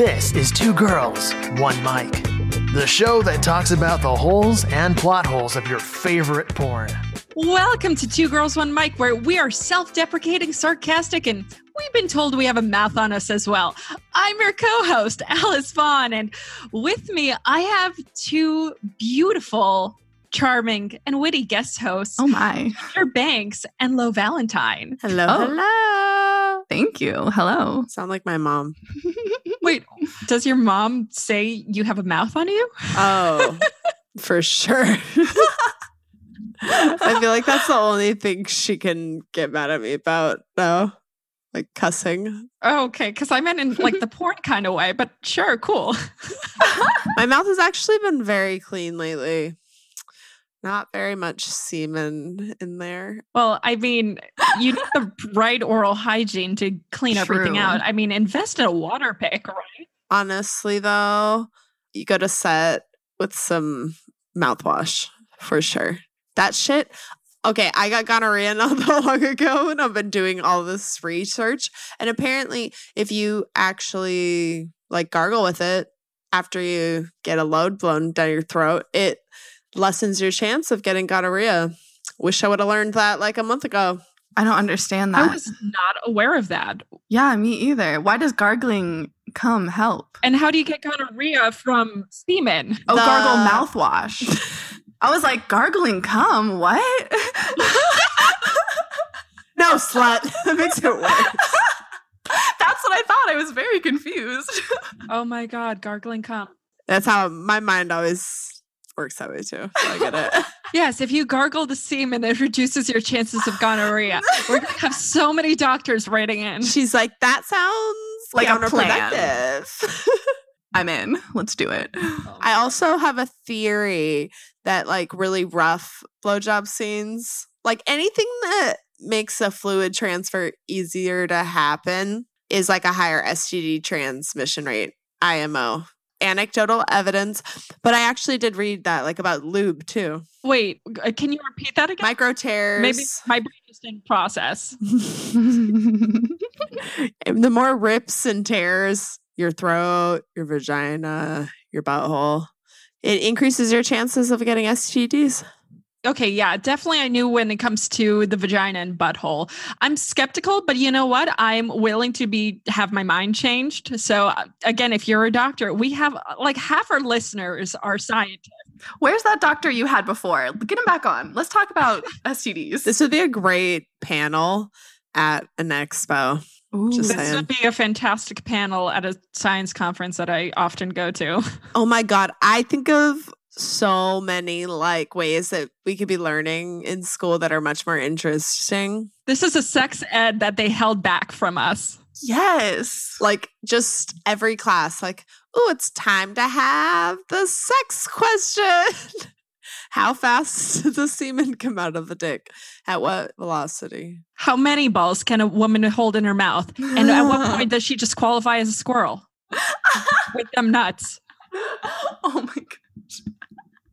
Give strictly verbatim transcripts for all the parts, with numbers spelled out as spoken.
This is Two Girls, One Mic, the show that talks about the holes and plot holes of your favorite porn. Welcome to Two Girls, One Mic, where we are self-deprecating, sarcastic, and we've been told we have a mouth on us as well. I'm your co-host, Alice Vaughn, and with me, I have two beautiful, charming, and witty guest hosts. Oh my. Ginger Banks and Lo Valentine. Hello. Oh. Hello. Thank you. Hello. Sound like my mom. Wait, does your mom say you have a mouth on you? Oh, for sure. I feel like that's the only thing she can get mad at me about, though. Like cussing. Oh, okay. Because I meant in like the porn kind of way, but sure, cool. My mouth has actually been very clean lately. Not very much semen in there. Well, I mean, you need the right oral hygiene to clean True. everything out. I mean, invest in a water pick, right? Honestly, though, you go to set with some mouthwash for sure. That shit. Okay, I got gonorrhea not that long ago, and I've been doing all this research. And apparently, if you actually like gargle with it after you get a load blown down your throat, it lessens your chance of getting gonorrhea. Wish I would have learned that like a month ago. I don't understand that. I was not aware of that. Yeah, me either. Why does gargling cum help? And how do you get gonorrhea from semen? Oh, the- gargle mouthwash. I was like, gargling cum? What? No, slut. That makes it worse. That's what I thought. I was very confused. Oh my God, gargling cum. That's how my mind always works that way too. So I get it. Yes, if you gargle the semen, it reduces your chances of gonorrhea. We're gonna have so many doctors writing in. She's like, that sounds like yeah, counterproductive. I'm in. Let's do it. Oh. I also have a theory that like really rough blowjob scenes, like anything that makes a fluid transfer easier to happen, is like a higher S T D transmission rate, I M O. Anecdotal evidence, but I actually did read that, like about lube too. Wait, can you repeat that again? Micro tears. Maybe my brain just didn't process. The more rips and tears your throat, your vagina, your butthole, it increases your chances of getting S T Ds. Okay, yeah, definitely I knew when it comes to the vagina and butthole. I'm skeptical, but you know what? I'm willing to be have my mind changed. So again, if you're a doctor, we have like half our listeners are scientists. Where's that doctor you had before? Get him back on. Let's talk about S T Ds. This would be a great panel at an expo. Ooh, this saying. would be a fantastic panel at a science conference that I often go to. Oh my God, I think of so many like ways that we could be learning in school that are much more interesting. This is a sex ed that they held back from us. Yes. Like just every class, like, oh, it's time to have the sex question. How fast does the semen come out of the dick? At what velocity? How many balls can a woman hold in her mouth? And at what point does she just qualify as a squirrel? With them nuts. Oh my gosh.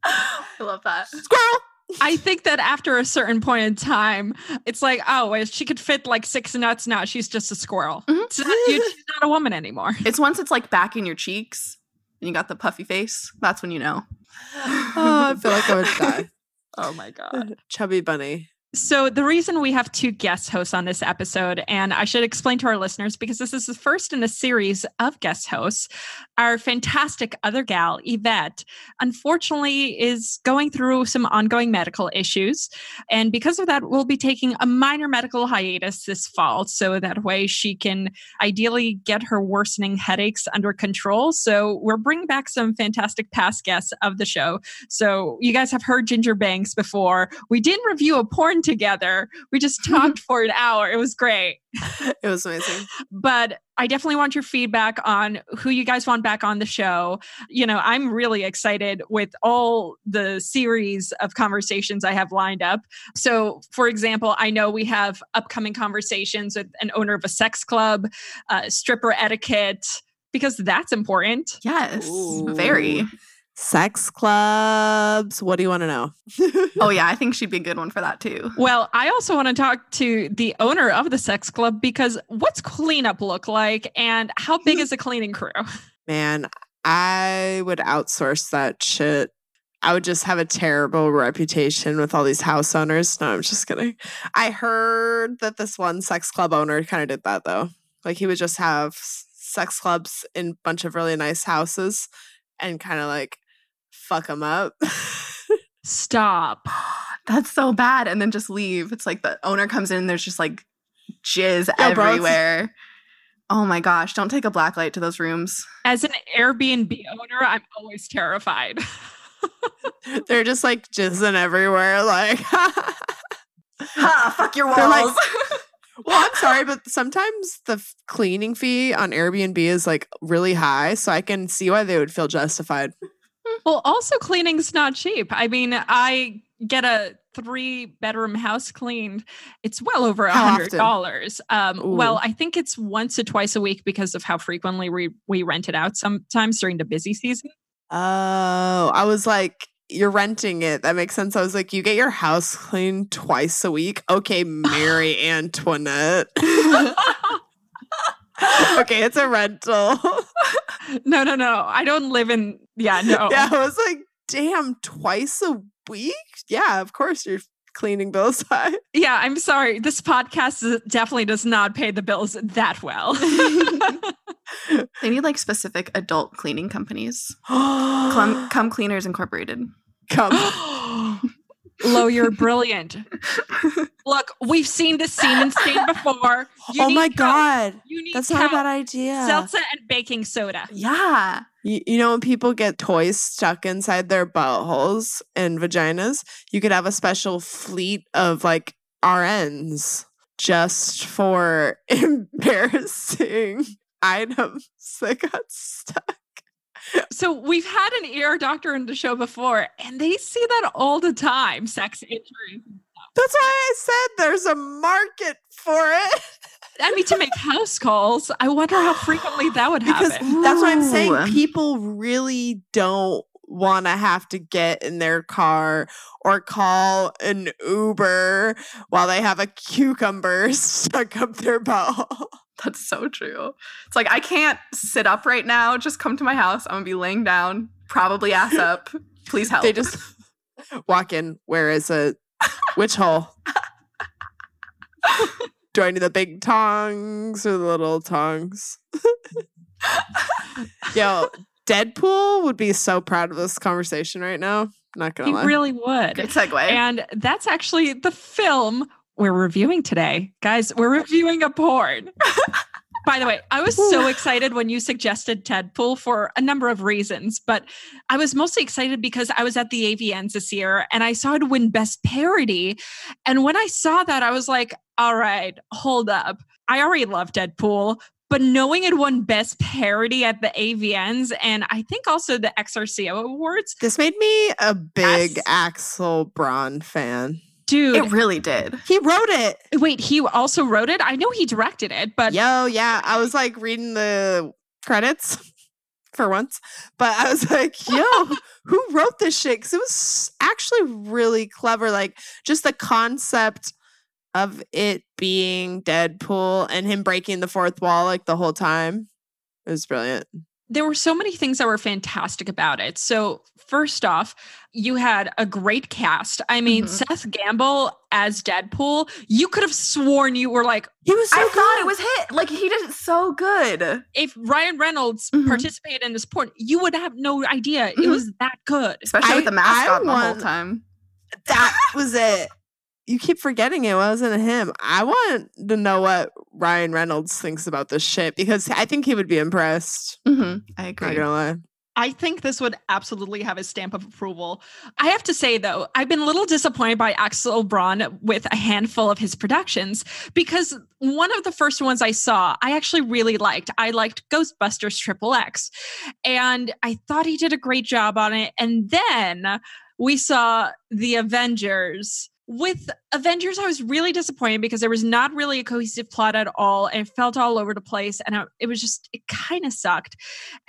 I love that. Squirrel! I think that after a certain point in time, it's like, oh, she could fit like six nuts now. She's just a squirrel. Mm-hmm. It's not, she's not a woman anymore. It's once it's like back in your cheeks and you got the puffy face. That's when you know. Oh, I feel like I would die. Oh my God. Chubby bunny. So the reason we have two guest hosts on this episode, and I should explain to our listeners, because this is the first in a series of guest hosts, our fantastic other gal, Yvette, unfortunately is going through some ongoing medical issues. And because of that, we'll be taking a minor medical hiatus this fall. So that way she can ideally get her worsening headaches under control. So we're bringing back some fantastic past guests of the show. So you guys have heard Ginger Banks before. We did review a porn together. We just talked for an hour. It was great. It was amazing. But I definitely want your feedback on who you guys want back on the show. You know, I'm really excited with all the series of conversations I have lined up. So, for example, I know we have upcoming conversations with an owner of a sex club, uh, stripper etiquette, because that's important. Yes, Ooh. very. Sex clubs. What do you want to know? Oh, yeah. I think she'd be a good one for that, too. Well, I also want to talk to the owner of the sex club, because what's cleanup look like and how big is a cleaning crew? Man, I would outsource that shit. I would just have a terrible reputation with all these house owners. No, I'm just kidding. I heard that this one sex club owner kind of did that, though. Like, he would just have sex clubs in a bunch of really nice houses and kind of, like, fuck them up. Stop. That's so bad. And then just leave. It's like the owner comes in and there's just, like, jizz Yo, everywhere. Bro, oh my gosh, don't take a black light to those rooms. As an Airbnb owner, I'm always terrified. They're just like jizzing everywhere, like ha, fuck your walls. Like, well, I'm sorry, but sometimes the f- cleaning fee on Airbnb is like really high, so I can see why they would feel justified. Well, also cleaning's not cheap. I mean, I get a three bedroom house cleaned. It's well over a hundred dollars. Um, well, I think it's once or twice a week because of how frequently we, we rent it out sometimes during the busy season. Oh, I was like, you're renting it. That makes sense. I was like, you get your house cleaned twice a week. Okay, Mary Antoinette. Okay, it's a rental. No, no, no. I don't live in, yeah, no. Yeah, I was like, damn, twice a week? Yeah, of course you're cleaning bills high. Yeah, I'm sorry. This podcast definitely does not pay the bills that well. They need like specific adult cleaning companies. Come, Come Cleaners Incorporated. Come. Lo, you're brilliant. Look, we've seen this scene in Spain before. You oh my God. Help. You need That's help. Not a bad idea. Seltzer and baking soda. Yeah. You, you know, when people get toys stuck inside their buttholes and vaginas, you could have a special fleet of like R Ns just for embarrassing items that got stuck. So we've had an E R doctor in the show before, and they see that all the time, sex injuries. That's why I said there's a market for it. I mean, to make house calls, I wonder how frequently that would happen. Because that's what I'm saying. People really don't want to have to get in their car or call an Uber while they have a cucumber stuck up their butthole. That's so true. It's like, I can't sit up right now. Just come to my house. I'm going to be laying down, probably ass up. Please help. They just walk in. Where is it? Which hole? Do I need the big tongs or the little tongs? Yo, Deadpool would be so proud of this conversation right now. Not going to lie. He really would. Good segue. And that's actually the film we're reviewing today. Guys, we're reviewing a porn. By the way, I was so excited when you suggested Deadpool for a number of reasons, but I was mostly excited because I was at the A V Ns this year and I saw it win Best Parody. And when I saw that, I was like, all right, hold up. I already love Deadpool, but knowing it won Best Parody at the A V Ns and I think also the X R C O Awards. This made me a big yes. Axel Braun fan. Dude. It really did. He wrote it. Wait, he also wrote it? I know he directed it, but... Yo, yeah. I was like reading the credits for once, but I was like, yo, who wrote this shit? Because it was actually really clever. Like, just the concept of it being Deadpool and him breaking the fourth wall like the whole time. It was brilliant. There were so many things that were fantastic about it. So first off, you had a great cast. I mean, mm-hmm. Seth Gamble as Deadpool, you could have sworn you were like, he was so I good. Thought it was hit. Like, he did it so good. If Ryan Reynolds mm-hmm. participated in this porn, you would have no idea. Mm-hmm. It was that good. Especially I, with the mask I on want, the whole time. That was it. You keep forgetting it wasn't him. I want to know what Ryan Reynolds thinks about this shit because I think he would be impressed. Mm-hmm. I agree. Not gonna lie. I think this would absolutely have a stamp of approval. I have to say, though, I've been a little disappointed by Axel Braun with a handful of his productions because one of the first ones I saw, I actually really liked. I liked Ghostbusters Triple X, and I thought he did a great job on it. And then we saw The Avengers. With Avengers, I was really disappointed because there was not really a cohesive plot at all. And it felt all over the place. And I, it was just, it kind of sucked.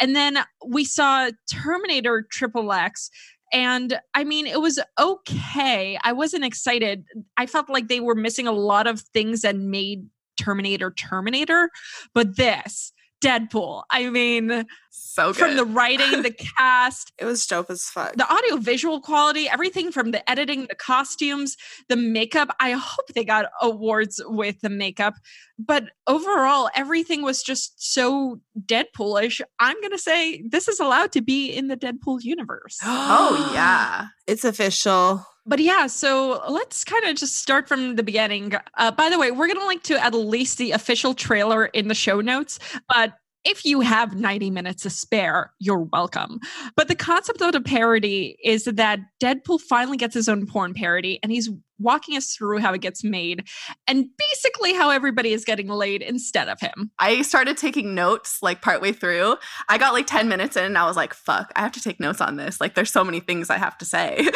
And then we saw Terminator Triple X. And I mean, it was okay. I wasn't excited. I felt like they were missing a lot of things that made Terminator Terminator. But this, Deadpool. I mean, so good. From the writing, the cast. It was dope as fuck. The audio visual quality, everything from the editing, the costumes, the makeup. I hope they got awards with the makeup. But overall, everything was just so Deadpoolish. I'm going to say this is allowed to be in the Deadpool universe. Oh, yeah. It's official. But yeah, so let's kind of just start from the beginning. Uh, by the way, we're going to link to at least the official trailer in the show notes. But if you have ninety minutes to spare, you're welcome. But the concept of the parody is that Deadpool finally gets his own porn parody, and he's walking us through how it gets made and basically how everybody is getting laid instead of him. I started taking notes like partway through. I got like ten minutes in and I was like, fuck, I have to take notes on this. Like there's so many things I have to say.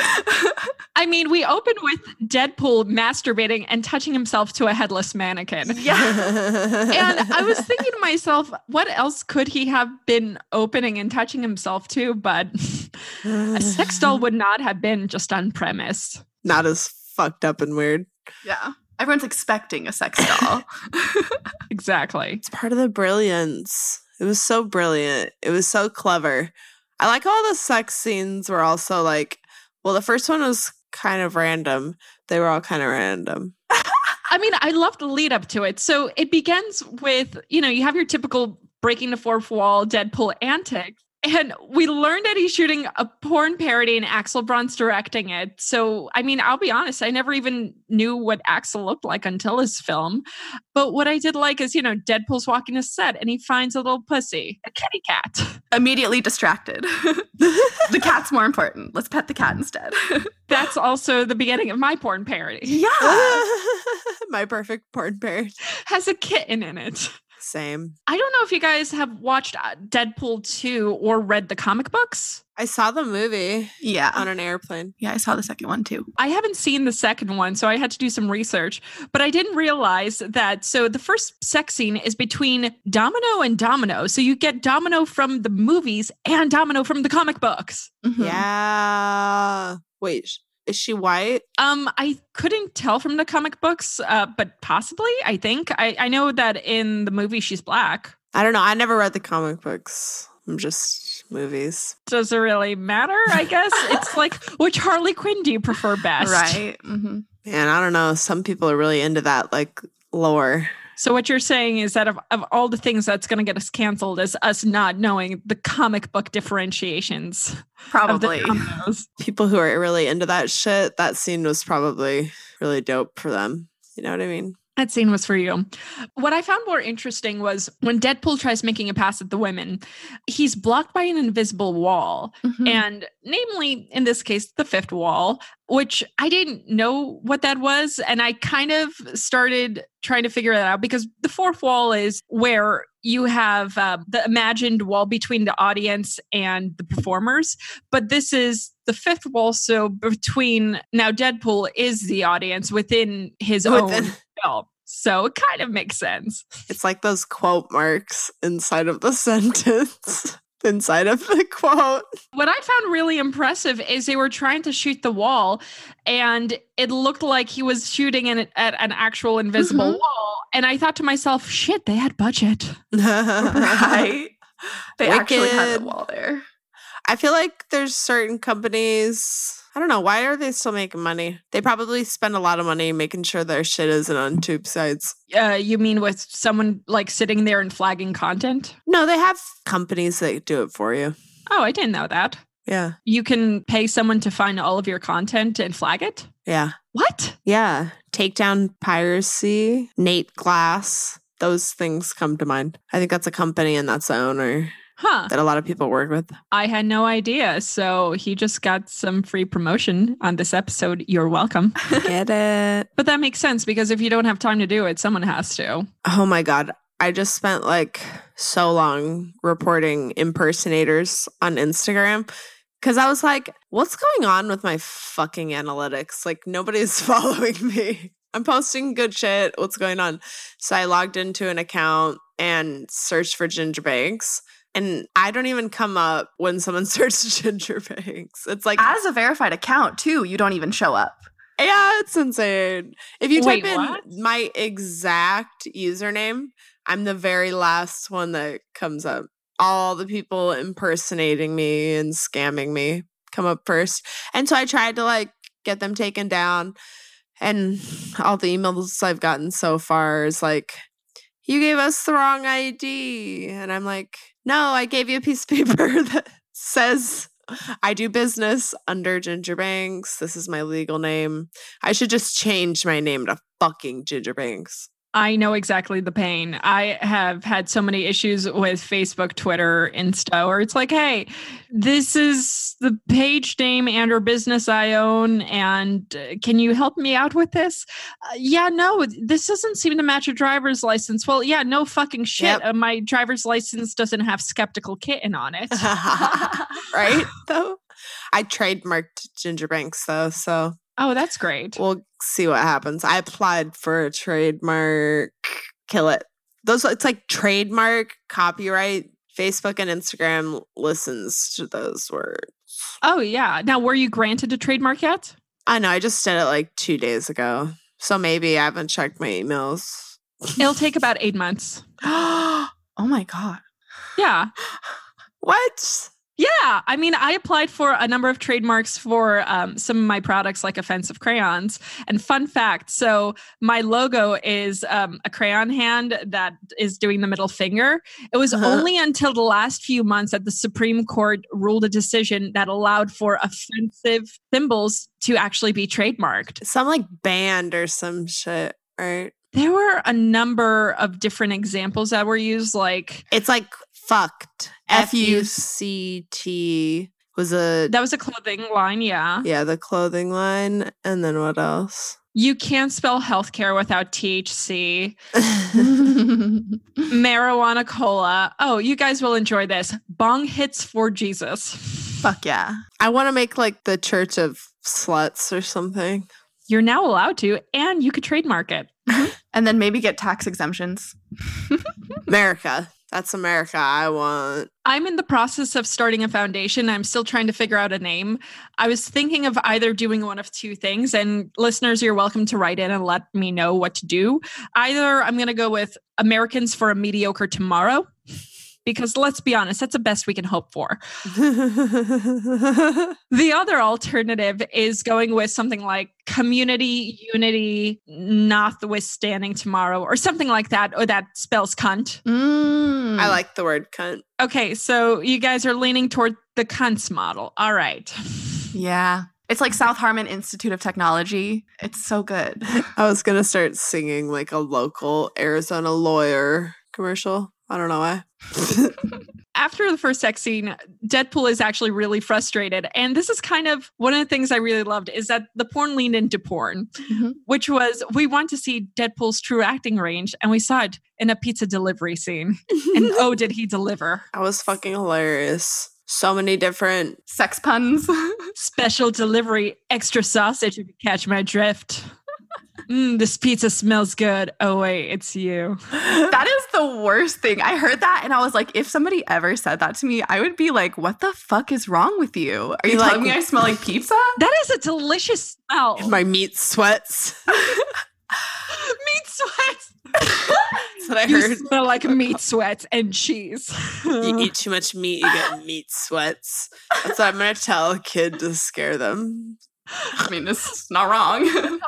I mean, we open with Deadpool masturbating and touching himself to a headless mannequin. Yeah. And I was thinking to myself, what else could he have been opening and touching himself to? But a sex doll would not have been just on premise. Not as fucked up and weird. Yeah. Everyone's expecting a sex doll. Exactly. It's part of the brilliance. It was so brilliant. It was so clever. I like all the sex scenes were also like, well, the first one was kind of random. They were all kind of random. I mean, I loved the lead up to it. So it begins with, you know, you have your typical breaking the fourth wall Deadpool antics. And we learned that he's shooting a porn parody and Axel Braun's directing it. So, I mean, I'll be honest, I never even knew what Axel looked like until his film. But what I did like is, you know, Deadpool's walking a set and he finds a little pussy, a kitty cat. Immediately distracted. The cat's more important. Let's pet the cat instead. That's also the beginning of my porn parody. Yeah. My perfect porn parody. Has a kitten in it. Same. I don't know if you guys have watched Deadpool two or read the comic books. I saw the movie. Yeah. On an airplane. Yeah, I saw the second one too. I haven't seen the second one, so I had to do some research. But I didn't realize that. So the first sex scene is between Domino and Domino. So you get Domino from the movies and Domino from the comic books. Mm-hmm. Yeah. Wait. Is she white? Um, I couldn't tell from the comic books, uh, but possibly, I think. I, I know that in the movie, she's black. I don't know. I never read the comic books. I'm just movies. Does it really matter, I guess? It's like, which Harley Quinn do you prefer best? Right. Mm-hmm. Man, I don't know. Some people are really into that, like, lore. So what you're saying is that of, of all the things that's going to get us canceled is us not knowing the comic book differentiations. Probably. People who are really into that shit, that scene was probably really dope for them. You know what I mean? That scene was for you. What I found more interesting was when Deadpool tries making a pass at the women, he's blocked by an invisible wall. Mm-hmm. And namely, in this case, the fifth wall, which I didn't know what that was. And I kind of started trying to figure that out because the fourth wall is where you have uh, the imagined wall between the audience and the performers. But this is the fifth wall. So between now Deadpool is the audience within his within. own. So it kind of makes sense. It's like those quote marks inside of the sentence, inside of the quote. What I found really impressive is they were trying to shoot the wall and it looked like he was shooting an, at an actual invisible mm-hmm. wall. And I thought to myself, shit, they had budget. Right. They Wicked. actually had the wall there. I feel like there's certain companies... I don't know. Why are they still making money? They probably spend a lot of money making sure their shit isn't on tube sites. Uh, you mean with someone like sitting there and flagging content? No, they have companies that do it for you. Oh, I didn't know that. Yeah. You can pay someone to find all of your content and flag it? Yeah. What? Yeah. Takedown piracy, Nate Glass. Those things come to mind. I think that's a company and that's the owner. Huh. That a lot of people work with. I had no idea. So he just got some free promotion on this episode. You're welcome. Get it. But that makes sense because if you don't have time to do it, someone has to. Oh my God. I just spent like so long reporting impersonators on Instagram because I was like, what's going on with my fucking analytics? Like nobody's following me. I'm posting good shit. What's going on? So I logged into an account and searched for Ginger Banks. And I don't even come up when someone searches Ginger Banks. It's like... As a verified account, too, you don't even show up. Yeah, it's insane. If you Wait, type in what? my exact username, I'm the very last one that comes up. All the people impersonating me and scamming me come up first. And so I tried to like get them taken down. And all the emails I've gotten so far is like, you gave us the wrong I D. And I'm like, no, I gave you a piece of paper that says I do business under Ginger Banks. This is my legal name. I should just change my name to fucking Ginger Banks. I know exactly the pain. I have had so many issues with Facebook, Twitter, Insta, where it's like, hey, this is the page name and or business I own, and can you help me out with this? Uh, yeah, no, this doesn't seem to match a driver's license. Well, yeah, no fucking shit. Yep. Uh, my driver's license doesn't have Skeptical Kitten on it. Right, though? I trademarked Ginger Banks, though, so... Oh, that's great. We'll see what happens. I applied for a trademark. Kill it. Those it's like trademark, copyright. Facebook and Instagram listens to those words. Oh, yeah. Now, were you granted a trademark yet? I know. I just did it like two days ago. So maybe I haven't checked my emails. It'll take about eight months. Oh, my God. Yeah. What? Yeah. I mean, I applied for a number of trademarks for um, some of my products like offensive crayons. And fun fact, so my logo is um, a crayon hand that is doing the middle finger. It was uh-huh. only until the last few months that the Supreme Court ruled a decision that allowed for offensive symbols to actually be trademarked. Some like band or some shit, right? There were a number of different examples that were used. Like It's like... Fucked. F U C T was a... That was a clothing line, yeah. Yeah, the clothing line. And then what else? You can't spell healthcare without T H C. Marijuana cola. Oh, you guys will enjoy this. Bong hits for Jesus. Fuck yeah. I want to make like the Church of Sluts or something. You're now allowed to, and you could trademark it. And then maybe get tax exemptions. America. That's America I want. I'm in the process of starting a foundation. I'm still trying to figure out a name. I was thinking of either doing one of two things, and listeners, you're welcome to write in and let me know what to do. Either I'm going to go with Americans for a Mediocre Tomorrow, because let's be honest, that's the best we can hope for. The other alternative is going with something like Community Unity Notwithstanding Tomorrow or something like that, or that spells cunt. Mm. I like the word cunt. Okay, so you guys are leaning toward the cunts model. All right. Yeah. It's like South Harmon Institute of Technology. It's so good. I was going to start singing like a local Arizona lawyer commercial. I don't know why. After the first sex scene, Deadpool is actually really frustrated. And this is kind of one of the things I really loved is that the porn leaned into porn, mm-hmm. which was we want to see Deadpool's true acting range. And we saw it in a pizza delivery scene. And oh, did he deliver? That was fucking hilarious. So many different sex puns. Special delivery, extra sausage if you catch my drift. Mm, this pizza smells good. Oh, wait, it's you. That is the worst thing. I heard that and I was like, if somebody ever said that to me, I would be like, what the fuck is wrong with you? Are you like, telling me I smell like pizza? That is a delicious smell. If my meat sweats. Meat sweats. That's what I you heard. You smell like meat sweats and cheese. You eat too much meat, you get meat sweats. That's what I'm going to tell a kid to scare them. I mean, it's not wrong. No.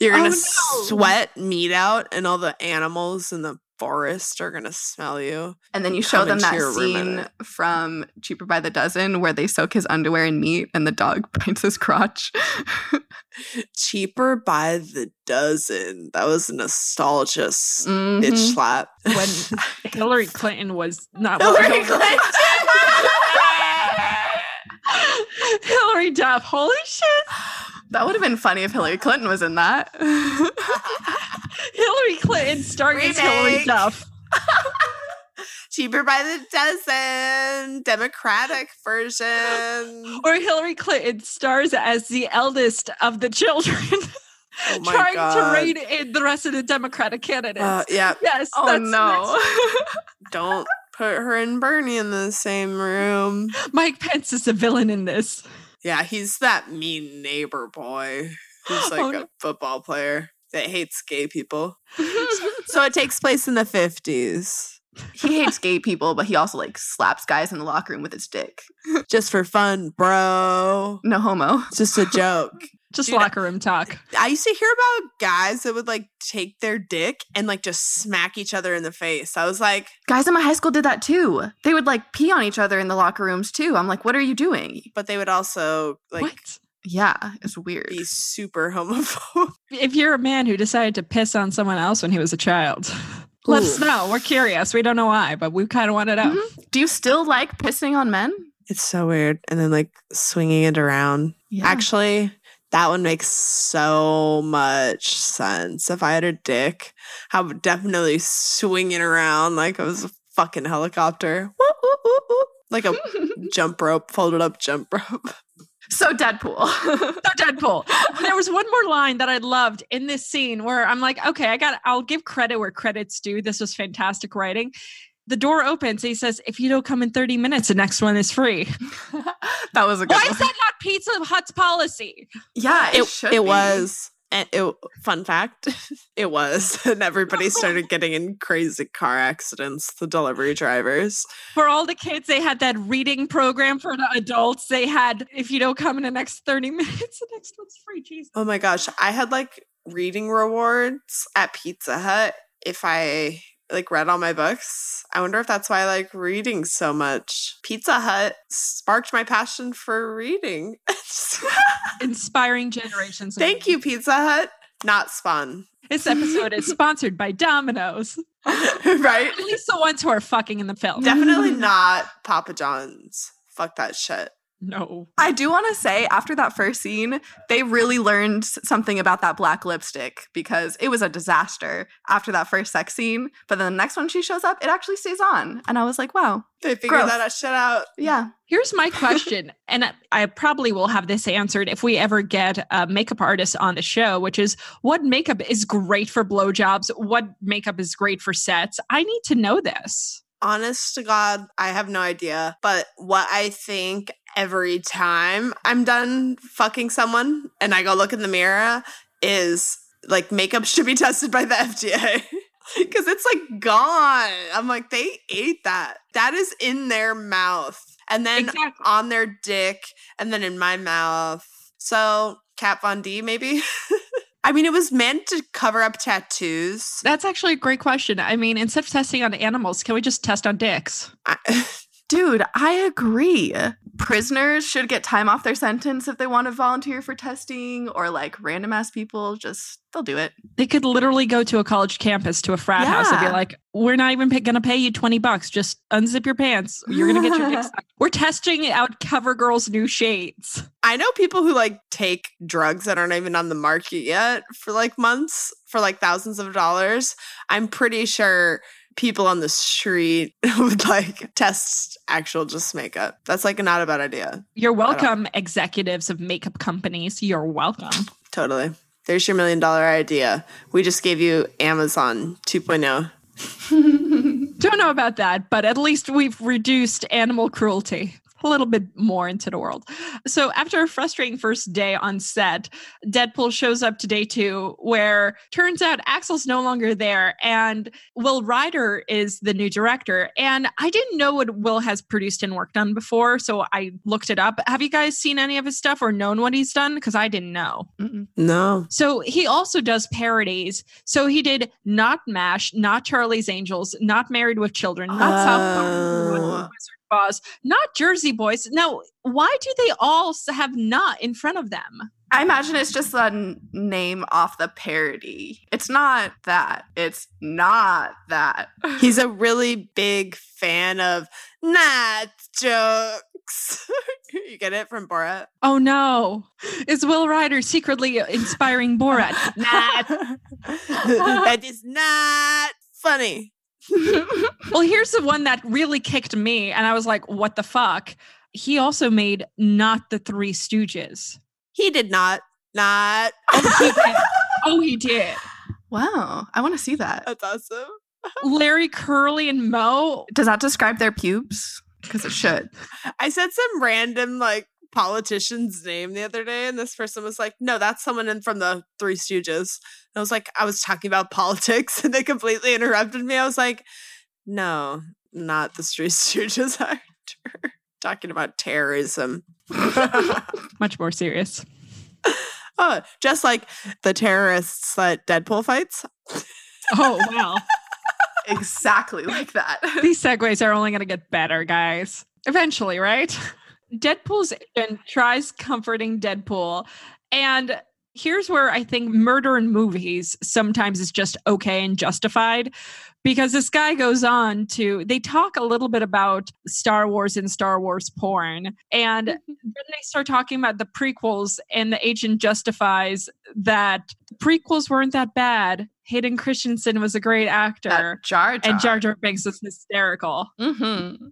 You're going to oh, no. sweat meat out, and all the animals in the forest are going to smell you. And then you show them that scene from Cheaper by the Dozen where they soak his underwear in meat and the dog bites his crotch. Cheaper by the Dozen. That was a nostalgia mm-hmm. bitch slap. When Hillary Clinton was not... Hillary Clinton! Hillary Duff, holy shit. That would have been funny if Hillary Clinton was in that. Hillary Clinton starring as Hillary Duff. Cheaper by the Dozen, Democratic version. Or Hillary Clinton stars as the eldest of the children. Oh my trying God. To rein in the rest of the Democratic candidates. Uh, yeah. Yes. Oh that's no. Don't. Put her and Bernie in the same room. Mike Pence is a villain in this. Yeah, he's that mean neighbor boy who's like oh, no. a football player that hates gay people. So it takes place in the fifties. He hates gay people, but he also, like, slaps guys in the locker room with his dick. Just for fun, bro. No homo. It's just a joke. Just Dude, locker room talk. I used to hear about guys that would, like, take their dick and, like, just smack each other in the face. I was like... Guys in my high school did that, too. They would, like, pee on each other in the locker rooms, too. I'm like, what are you doing? But they would also, like... What? Yeah, it's weird. Be super homophobic. If you're a man who decided to piss on someone else when he was a child... Ooh. Let us know. We're curious. We don't know why, but we kind of want to know. Mm-hmm. Do you still like pissing on men? It's so weird. And then, like, swinging it around. Yeah. Actually, that one makes so much sense. If I had a dick, I would definitely swing it around like it was a fucking helicopter. Woo, woo, woo, woo. Like a jump rope, folded up jump rope. So Deadpool. So Deadpool. There was one more line that I loved in this scene where I'm like, okay, I got, I'll give credit where credit's due. This was fantastic writing. The door opens. He says, if you don't come in thirty minutes, the next one is free. That was a good Why one. Why is that not Pizza Hut's policy? Yeah, it, it should It be. was. And it, fun fact, it was. And everybody started getting in crazy car accidents, the delivery drivers. For all the kids, they had that reading program. For the adults, they had, if you don't come in the next thirty minutes, the next one's free. Jesus. Oh my gosh. I had, like, reading rewards at Pizza Hut if I, like, read all my books. I wonder if that's why I like reading so much. Pizza Hut sparked my passion for reading. Inspiring generations. Thank you, Pizza Hut. Not Spawn. This episode is sponsored by Domino's. Right? At least the ones who are fucking in the film. Definitely not Papa John's. Fuck that shit. No. I do want to say, after that first scene, they really learned something about that black lipstick, because it was a disaster after that first sex scene. But then the next one she shows up, it actually stays on. And I was like, wow. They figured gross. that shit out. Yeah. Here's my question. And I probably will have this answered if we ever get a makeup artist on the show, which is, what makeup is great for blowjobs? What makeup is great for sets? I need to know this. Honest to God, I have no idea. But what I think... every time I'm done fucking someone and I go look in the mirror is, like, makeup should be tested by the F D A because it's, like, gone. I'm like, they ate that. That is in their mouth and then exactly. on their dick and then in my mouth. So Kat Von D, maybe? I mean, it was meant to cover up tattoos. That's actually a great question. I mean, instead of testing on animals, can we just test on dicks? I- Dude, I agree. Prisoners should get time off their sentence if they want to volunteer for testing, or, like, random ass people, just they'll do it. They could literally go to a college campus, to a frat yeah. house, and be like, we're not even going to pay you twenty bucks. Just unzip your pants. You're going to get your dick sucked. We're testing out CoverGirl's new shades. I know people who, like, take drugs that aren't even on the market yet for, like, months, for, like, thousands of dollars. I'm pretty sure... people on the street would, like, test actual just makeup. That's, like, not a bad idea. You're welcome, executives of makeup companies. You're welcome. Totally. There's your million dollar idea. We just gave you Amazon two point oh. Don't know about that, but at least we've reduced animal cruelty a little bit more into the world. So after a frustrating first day on set, Deadpool shows up to day two, where turns out Axel's no longer there and Will Ryder is the new director. And I didn't know what Will has produced and worked on before, so I looked it up. Have you guys seen any of his stuff or known what he's done? Because I didn't know. Mm-mm. No. So he also does parodies. So he did Not MASH, Not Charlie's Angels, Not Married with Children, Not oh. South Park, Boss, not Jersey Boys. Now, why do they all have "not" in front of them? I imagine it's just a n- name off the parody. It's not that. It's not that. He's a really big fan of "not" jokes. You get it from Borat? Oh, no. Is Will Ryder secretly inspiring Borat? Not. That is not funny. Well, here's the one that really kicked me, and I was like, what the fuck? He also made Not the Three Stooges. He did not. Not. Oh, he did. Oh, he did. Wow. I want to see that. That's awesome. Larry, Curly, and Moe. Does that describe their pubes? Because it should. I said some random, like, politician's name the other day, and this person was like, no, that's someone in from the Three Stooges. And I was like, I was talking about politics, and they completely interrupted me. I was like, no, not the Three Stooges actor. Talking about terrorism. Much more serious. Oh, just like the terrorists that Deadpool fights. Oh, wow. Exactly like that. These segues are only going to get better, guys. Eventually, right? Deadpool's agent tries comforting Deadpool. And here's where I think murder in movies sometimes is just okay and justified. Because this guy goes on to, they talk a little bit about Star Wars and Star Wars porn. And mm-hmm. then they start talking about the prequels, and the agent justifies that the prequels weren't that bad. Hayden Christensen was a great actor. Jar Jar. And Jar Jar Binks was hysterical. Mm-hmm.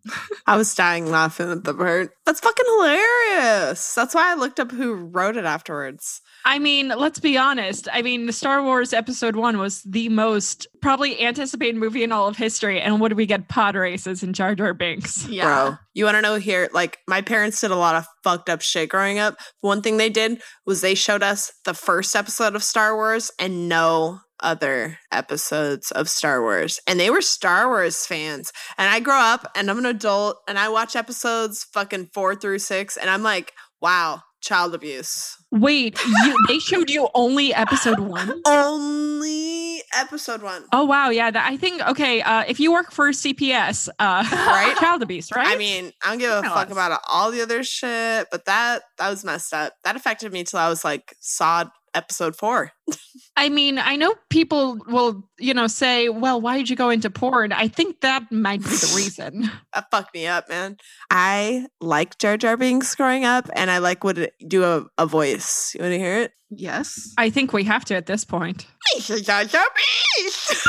I was dying laughing at the part. That's fucking hilarious. That's why I looked up who wrote it afterwards. I mean, let's be honest. I mean, Star Wars Episode One was the most probably anticipated movie in all of history, and what do we get? Pod races and Jar Jar Binks. Yeah. Bro, you want to know here, like, my parents did a lot of fucked up shit growing up. One thing they did was they showed us the first episode of Star Wars and no other episodes of Star Wars, and they were Star Wars fans. And I grow up and I'm an adult and I watch episodes fucking four through six, and I'm like, wow, child abuse. Wait, you, they showed you only episode one? Only episode one. Oh, wow. Yeah. That, I think, okay, uh, if you work for C P S, uh, right? Child abuse, right? I mean, I don't give a fuck about all the other shit, but that, that was messed up. That affected me till I was like, saw episode four. I mean, I know people will, you know, say, well, why did you go into porn? I think that might be the reason. That fucked me up, man. I like Jar Jar Binks growing up, and I like what it do a, a voice. You want to hear it? Yes. I think we have to at this point. Jar Jar Binks!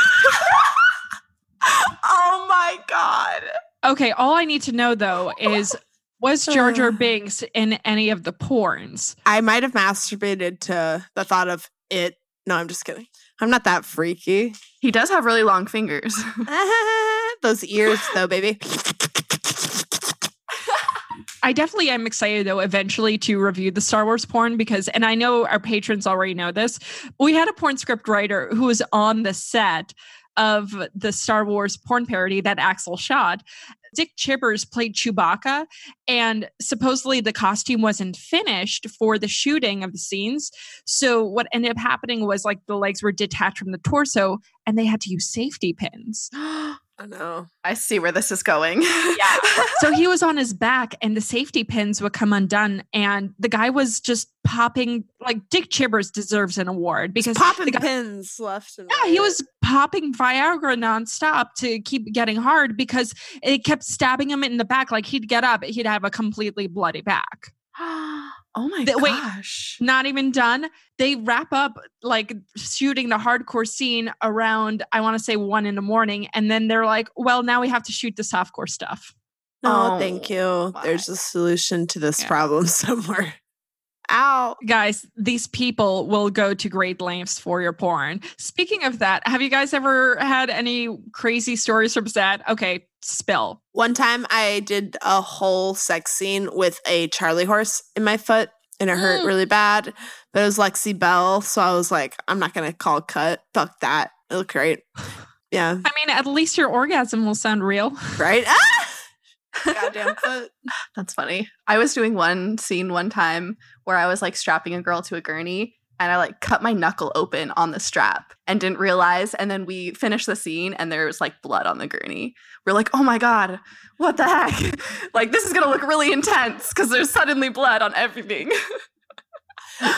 Oh my God. Okay, all I need to know though is, was Jar Jar Binks in any of the porns? I might have masturbated to the thought of it. No, I'm just kidding. I'm not that freaky. He does have really long fingers. Those ears, though, baby. I definitely am excited, though, eventually to review the Star Wars porn because, and I know our patrons already know this, we had a porn script writer who was on the set of the Star Wars porn parody that Axel shot. Dick Chibbers played Chewbacca, and supposedly the costume wasn't finished for the shooting of the scenes. So what ended up happening was, like, the legs were detached from the torso and they had to use safety pins. I know. I see where this is going. Yeah. So he was on his back and the safety pins would come undone, and the guy was just popping, like, Dick Chibbers deserves an award because he's popping the guy, pins left and right. Yeah, he was popping Viagra nonstop to keep getting hard because it kept stabbing him in the back. Like, he'd get up, he'd have a completely bloody back. Oh my the, gosh. Wait, not even done. They wrap up, like, shooting the hardcore scene around, I want to say one in the morning. And then they're like, well, now we have to shoot the softcore stuff. Oh, oh thank you. What? There's a solution to this yeah. problem somewhere. Ow. Guys, these people will go to great lengths for your porn. Speaking of that, have you guys ever had any crazy stories from that? Okay, spill. One time I did a whole sex scene with a Charlie horse in my foot, and it hurt mm. really bad. But it was Lexi Bell, so I was like, I'm not going to call cut. Fuck that. It looked great. Yeah. I mean, at least your orgasm will sound real. Right? Ah! Goddamn foot. That's funny. I was doing one scene one time where I was, like, strapping a girl to a gurney, and I, like, cut my knuckle open on the strap and didn't realize. And then we finished the scene and there was, like, blood on the gurney. We're like, oh my God, what the heck? Like, this is going to look really intense because there's suddenly blood on everything.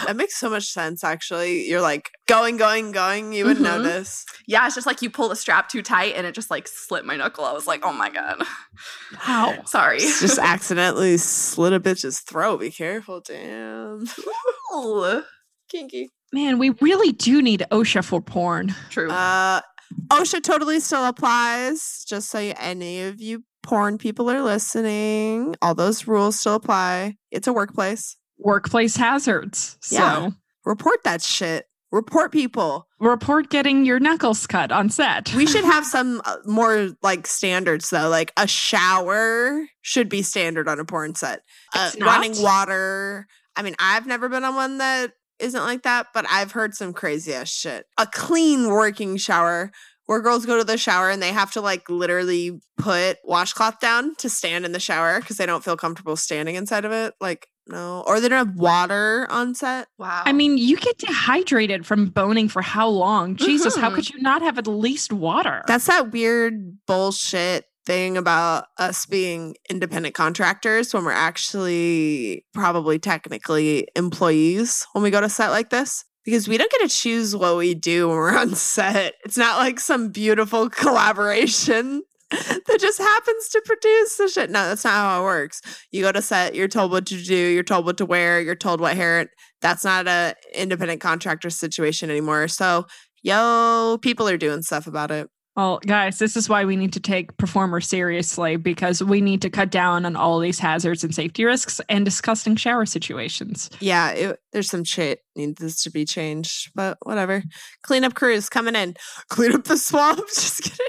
That makes so much sense, actually. You're, like, going, going, going. You would mm-hmm. notice. Yeah, it's just, like, you pull the strap too tight and it just, like, slit my knuckle. I was like, oh, my God. Wow. Sorry. Just accidentally slit a bitch's throat. Be careful. Damn. Kinky. Man, we really do need OSHA for porn. True. Uh, OSHA totally still applies. Just so any of you porn people are listening, all those rules still apply. It's a workplace. Workplace hazards. So yeah. Report that shit. Report people. Report getting your knuckles cut on set. We should have some more like standards though. Like a shower should be standard on a porn set. Uh, running water. I mean, I've never been on one that isn't like that, but I've heard some crazy ass shit. A clean working shower where girls go to the shower and they have to like literally put washcloth down to stand in the shower because they don't feel comfortable standing inside of it. Like, no, or they don't have water on set. Wow. I mean, you get dehydrated from boning for how long? Mm-hmm. Jesus, how could you not have at least water? That's that weird bullshit thing about us being independent contractors when we're actually probably technically employees when we go to set like this. Because we don't get to choose what we do when we're on set. It's not like some beautiful collaboration that just happens to produce the shit. No, that's not how it works. You go to set, you're told what to do, you're told what to wear, you're told what hair. That's not an independent contractor situation anymore. So, yo, people are doing stuff about it. Well, guys, this is why we need to take performers seriously, because we need to cut down on all these hazards and safety risks and disgusting shower situations. Yeah, it, there's some shit needs to be changed, but whatever. Cleanup crews coming in. Clean up the swamp. Just kidding.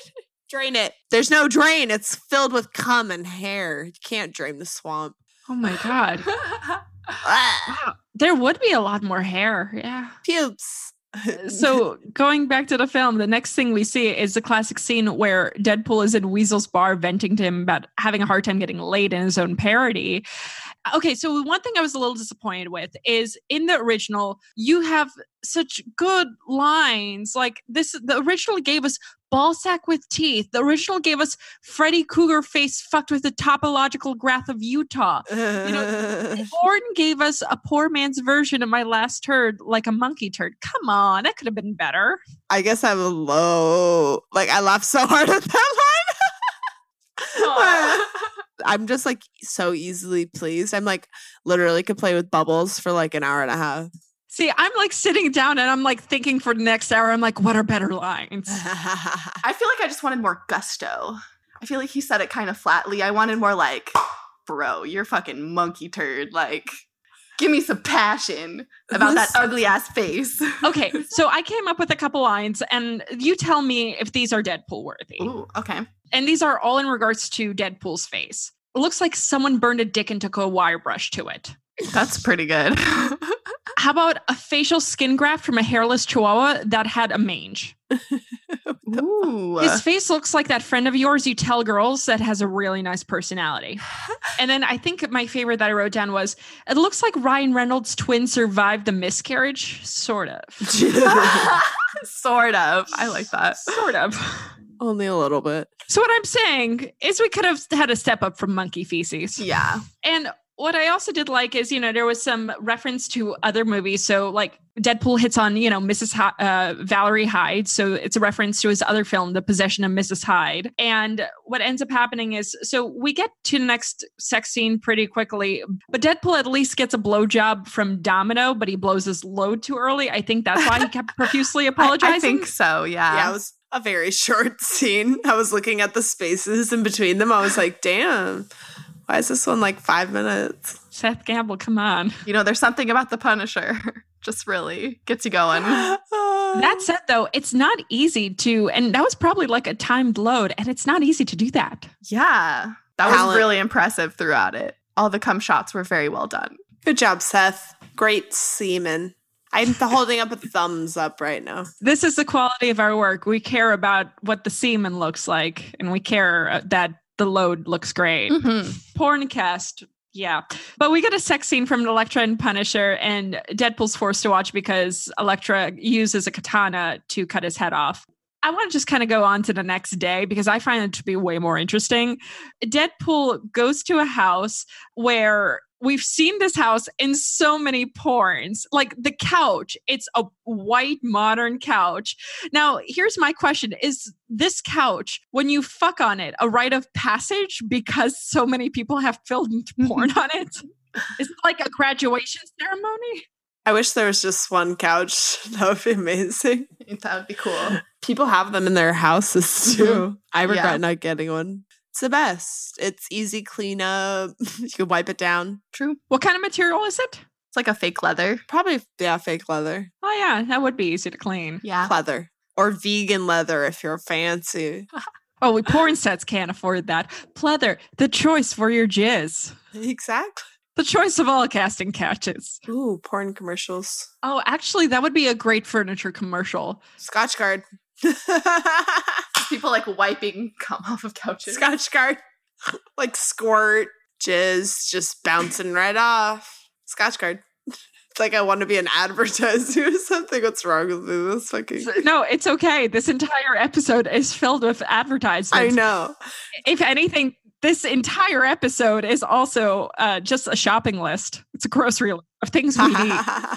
Drain it. There's no drain. It's filled with cum and hair. You can't drain the swamp. Oh, my God. Wow. There would be a lot more hair. Yeah. Pubes. So going back to the film, the next thing we see is the classic scene where Deadpool is in Weasel's bar venting to him about having a hard time getting laid in his own parody. Okay, so one thing I was a little disappointed with is in the original, you have such good lines. Like this, the original gave us ballsack with teeth. The original gave us Freddy Cougar face fucked with the topological graph of Utah. You know, Gordon gave us a poor man's version of My Last Turd, like a monkey turd. Come on, that could have been better. I guess I'm low. Like I laughed so hard at that line. I'm just like so easily pleased. I'm like literally could play with Bubbles for like an hour and a half. See, I'm like sitting down and I'm like thinking for the next hour. I'm like, what are better lines? I feel like I just wanted more gusto. I feel like he said it kind of flatly. I wanted more like, bro, you're fucking monkey turd. Like, give me some passion about that ugly ass face. Okay, so I came up with a couple lines and you tell me if these are Deadpool worthy. Ooh, okay. And these are all in regards to Deadpool's face. It looks like someone burned a dick and took a wire brush to it. That's pretty good. How about a facial skin graft from a hairless chihuahua that had a mange? Ooh. His face looks like that friend of yours you tell girls that has a really nice personality. And then I think my favorite that I wrote down was, it looks like Ryan Reynolds' twin survived the miscarriage. Sort of. Sort of. I like that. Sort of. Only a little bit. So what I'm saying is we could have had a step up from monkey feces. Yeah. And what I also did like is, you know, there was some reference to other movies. So like Deadpool hits on, you know, Missus Hi- uh, Valerie Hyde. So it's a reference to his other film, The Possession of Missus Hyde. And what ends up happening is, so we get to the next sex scene pretty quickly, but Deadpool at least gets a blowjob from Domino, but he blows his load too early. I think that's why he kept profusely apologizing. I, I think so. Yeah. Yeah. It was a very short scene. I was looking at the spaces in between them. I was like, damn. Why is this one like five minutes? Seth Gamble, come on. You know, there's something about the Punisher. Just really gets you going. That said, though, it's not easy to, and that was probably like a timed load, and it's not easy to do that. Yeah. That Talent. was really impressive throughout it. All the cum shots were very well done. Good job, Seth. Great semen. I'm holding up a thumbs up right now. This is the quality of our work. We care about what the semen looks like, and we care that the load looks great. Mm-hmm. Porncast, yeah. But we get a sex scene from Elektra and Punisher, and Deadpool's forced to watch because Elektra uses a katana to cut his head off. I want to just kind of go on to the next day because I find it to be way more interesting. Deadpool goes to a house where we've seen this house in so many porns. Like the couch, it's a white modern couch. Now, here's my question. Is this couch, when you fuck on it, a rite of passage because so many people have filmed porn on it? Is it like a graduation ceremony? I wish there was just one couch. That would be amazing. That would be cool. People have them in their houses too. I regret yeah. not getting one. It's the best. It's easy cleanup. You can wipe it down. True. What kind of material is it? It's like a fake leather. Probably, yeah, fake leather. Oh, yeah. That would be easy to clean. Yeah. Leather. Or vegan leather if you're fancy. Oh, we porn sets can't afford that. Pleather, the choice for your jizz. Exactly. The choice of all casting couches. Ooh, porn commercials. Oh, actually, that would be a great furniture commercial. Scotch guard. People like wiping cum off of couches. Scotch guard. Like squirt, jizz, just bouncing right off. Scotch guard. It's like I want to be an advertiser or something. What's wrong with me? This fucking... No, it's okay. This entire episode is filled with advertisements. I know. If anything... This entire episode is also uh, just a shopping list. It's a grocery list of things we need. Oh,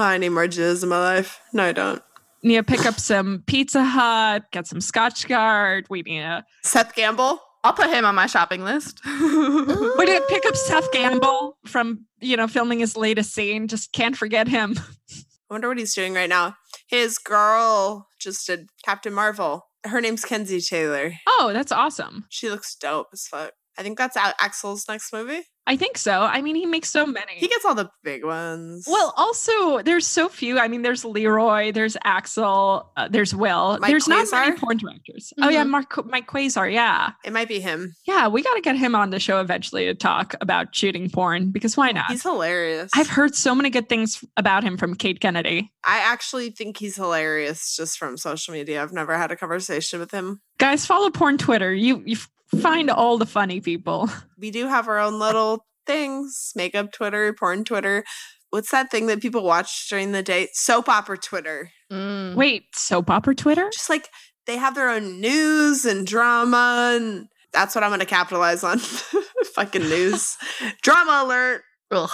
I need more jizz in my life. No, I don't. Need to pick up some Pizza Hut, get some Scotch Guard. We need a... Seth Gamble. I'll put him on my shopping list. We need to pick up Seth Gamble from, you know, filming his latest scene. Just can't forget him. I wonder what he's doing right now. His girl just did Captain Marvel. Her name's Kenzie Taylor. Oh, that's awesome. She looks dope as fuck. I think that's Axel's next movie. I think so. I mean, he makes so many. He gets all the big ones. Well, also, there's so few. I mean, there's Leroy, there's Axel, uh, there's Will. Mike there's Quasar? Not many porn directors. Mm-hmm. Oh, yeah, Mark, Mike Quasar, yeah. It might be him. Yeah, we got to get him on the show eventually to talk about shooting porn, because why not? He's hilarious. I've heard so many good things about him from Kate Kennedy. I actually think he's hilarious just from social media. I've never had a conversation with him. Guys, follow porn Twitter. You, you've Find all the funny people. We do have our own little things. Makeup Twitter, porn Twitter. What's that thing that people watch during the day? Soap opera Twitter. Mm. Wait, soap opera Twitter? Just like they have their own news and drama. And that's what I'm going to capitalize on. Fucking news. Drama alert. Ugh.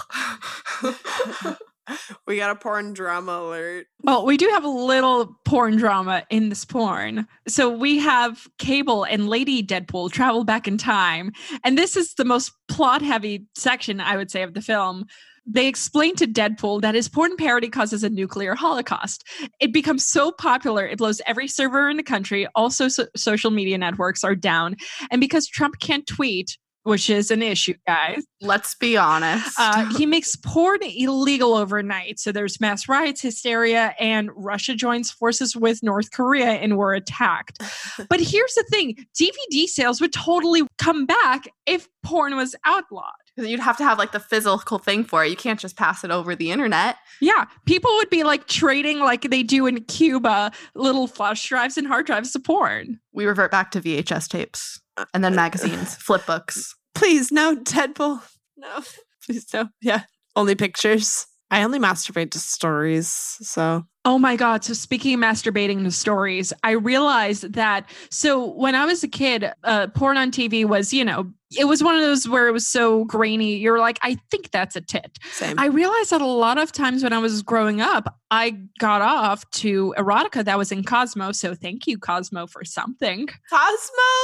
We got a porn drama alert. Well, we do have a little porn drama in this porn. So we have Cable and Lady Deadpool travel back in time. And this is the most plot-heavy section, I would say, of the film. They explain to Deadpool that his porn parody causes a nuclear holocaust. It becomes so popular, it blows every server in the country. Also, so- social media networks are down. And because Trump can't tweet... Which is an issue, guys. Let's be honest. Uh, he makes porn illegal overnight. So there's mass riots, hysteria, and Russia joins forces with North Korea and we're attacked. But here's the thing. D V D sales would totally come back if porn was outlawed. You'd have to have like the physical thing for it. You can't just pass it over the internet. Yeah. People would be like trading like they do in Cuba, little flash drives and hard drives to porn. We revert back to V H S tapes and then magazines, flip books. Please, no, Deadpool. No. Please, no. Yeah. Only pictures. I only masturbate to stories, so... Oh my God. So speaking of masturbating to stories, I realized that... So when I was a kid, uh, porn on T V was, you know, it was one of those where it was so grainy. You're like, I think that's a tit. Same. I realized that a lot of times when I was growing up, I got off to erotica that was in Cosmo. So thank you, Cosmo, for something. Cosmo?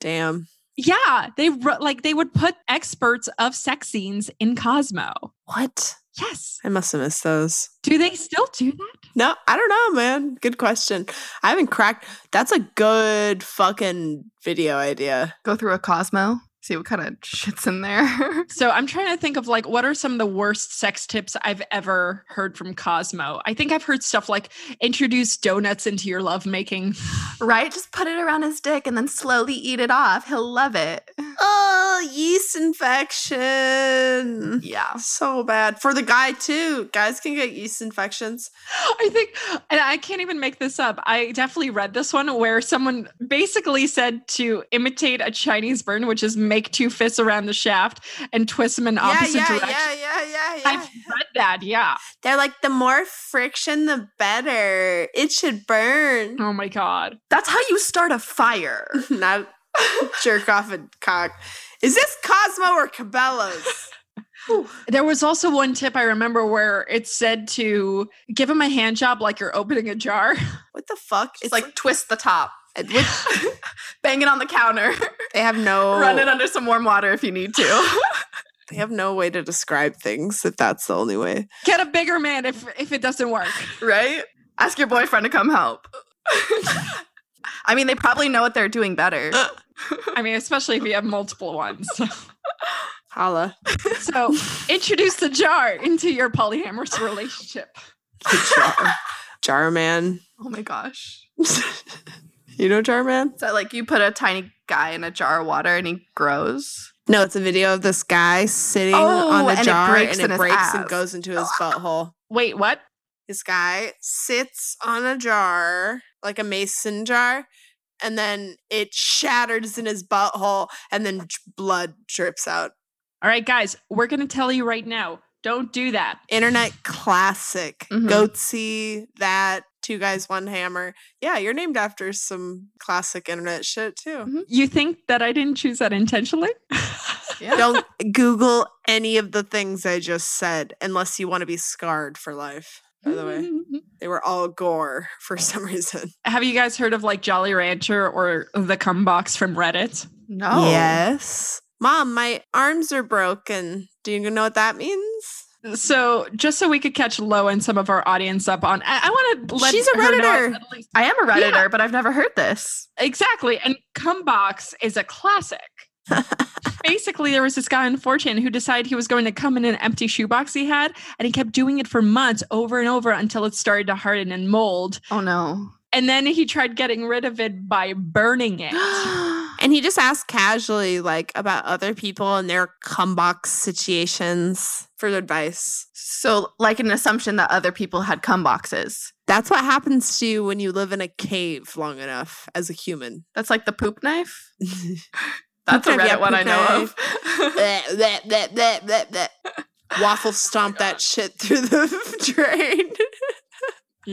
Damn. Yeah. They like they would put experts of sex scenes in Cosmo. What? Yes. I must have missed those. Do they still do that? No, I don't know, man. Good question. I haven't cracked. That's a good fucking video idea. Go through a Cosmo. See what kind of shit's in there. So I'm trying to think of like, what are some of the worst sex tips I've ever heard from Cosmo? I think I've heard stuff like introduce donuts into your lovemaking. Right? Just put it around his dick and then slowly eat it off. He'll love it. Oh, yeast infection. Yeah. So bad. For the guy too. Guys can get yeast infections. I think, and I can't even make this up. I definitely read this one where someone basically said to imitate a Chinese burn, which is make two fists around the shaft and twist them in yeah, opposite yeah, directions. Yeah, yeah, yeah, yeah. I've read that, yeah. They're like, the more friction, the better. It should burn. Oh my God. That's how you start a fire. Not jerk off a cock. Is this Cosmo or Cabela's? There was also one tip I remember where it said to give him a hand job like you're opening a jar. What the fuck? It's like, like twist the top. With, bang it on the counter. They have no... Run it under some warm water if you need to. They have no way to describe things if that's the only way. Get a bigger man if, if it doesn't work. Right? Ask your boyfriend to come help. I mean, they probably know what they're doing better. I mean, especially if you have multiple ones. Holla. So introduce the jar into your polyamorous relationship. The jar. Jar man. Oh my gosh. You know Jar Man? Is that like you put a tiny guy in a jar of water and he grows? No, it's a video of this guy sitting oh, on a jar it breaks and it breaks ass. and goes into his butthole. Wait, what? This guy sits on a jar, like a mason jar, and then it shatters in his butthole and then blood drips out. All right, guys, we're going to tell you right now, don't do that. Internet classic. Mm-hmm. Goatsy, that, Two Guys, One Hammer. Yeah, you're named after some classic internet shit, too. Mm-hmm. You think that I didn't choose that intentionally? Yeah. Don't Google any of the things I just said unless you want to be scarred for life. By the way, they were all gore for some reason. Have you guys heard of like Jolly Rancher or the cum box from Reddit? No. Yes. Mom, my arms are broken. Do you know what that means? So just so we could catch Lo and some of our audience up on, I, I want to let She's a Redditor. I am a Redditor, yeah. But I've never heard this. Exactly. And cum box is a classic. Basically, there was this guy on four chan who decided he was going to come in an empty shoebox he had, and he kept doing it for months over and over until it started to harden and mold. Oh, no. And then he tried getting rid of it by burning it. And he just asked casually, like, about other people and their cum box situations for advice. So, like, an assumption that other people had cum boxes. That's what happens to you when you live in a cave long enough as a human. That's like the poop knife? That's a Reddit yeah, one I know knife. Of. bleh, bleh, bleh, bleh, bleh, bleh. Waffle stomp oh that shit through the drain.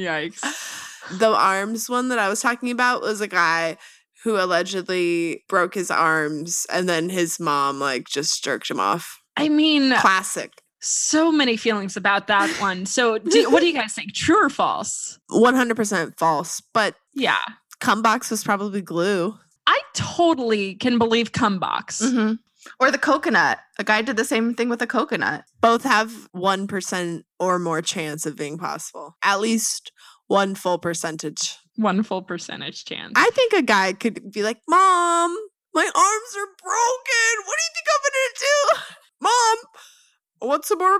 Yikes. The arms one that I was talking about was a guy who allegedly broke his arms and then his mom like just jerked him off. I mean, classic. So many feelings about that one. So do, what do you guys think? True or false? one hundred percent false. But yeah, cumbox was probably glue. I totally can believe cum box. Mm-hmm. Or the coconut. A guy did the same thing with a coconut. Both have one percent or more chance of being possible. At least one full percentage. One full percentage chance. I think a guy could be like, Mom, my arms are broken. What do you think I'm going to do? Mom, I want some more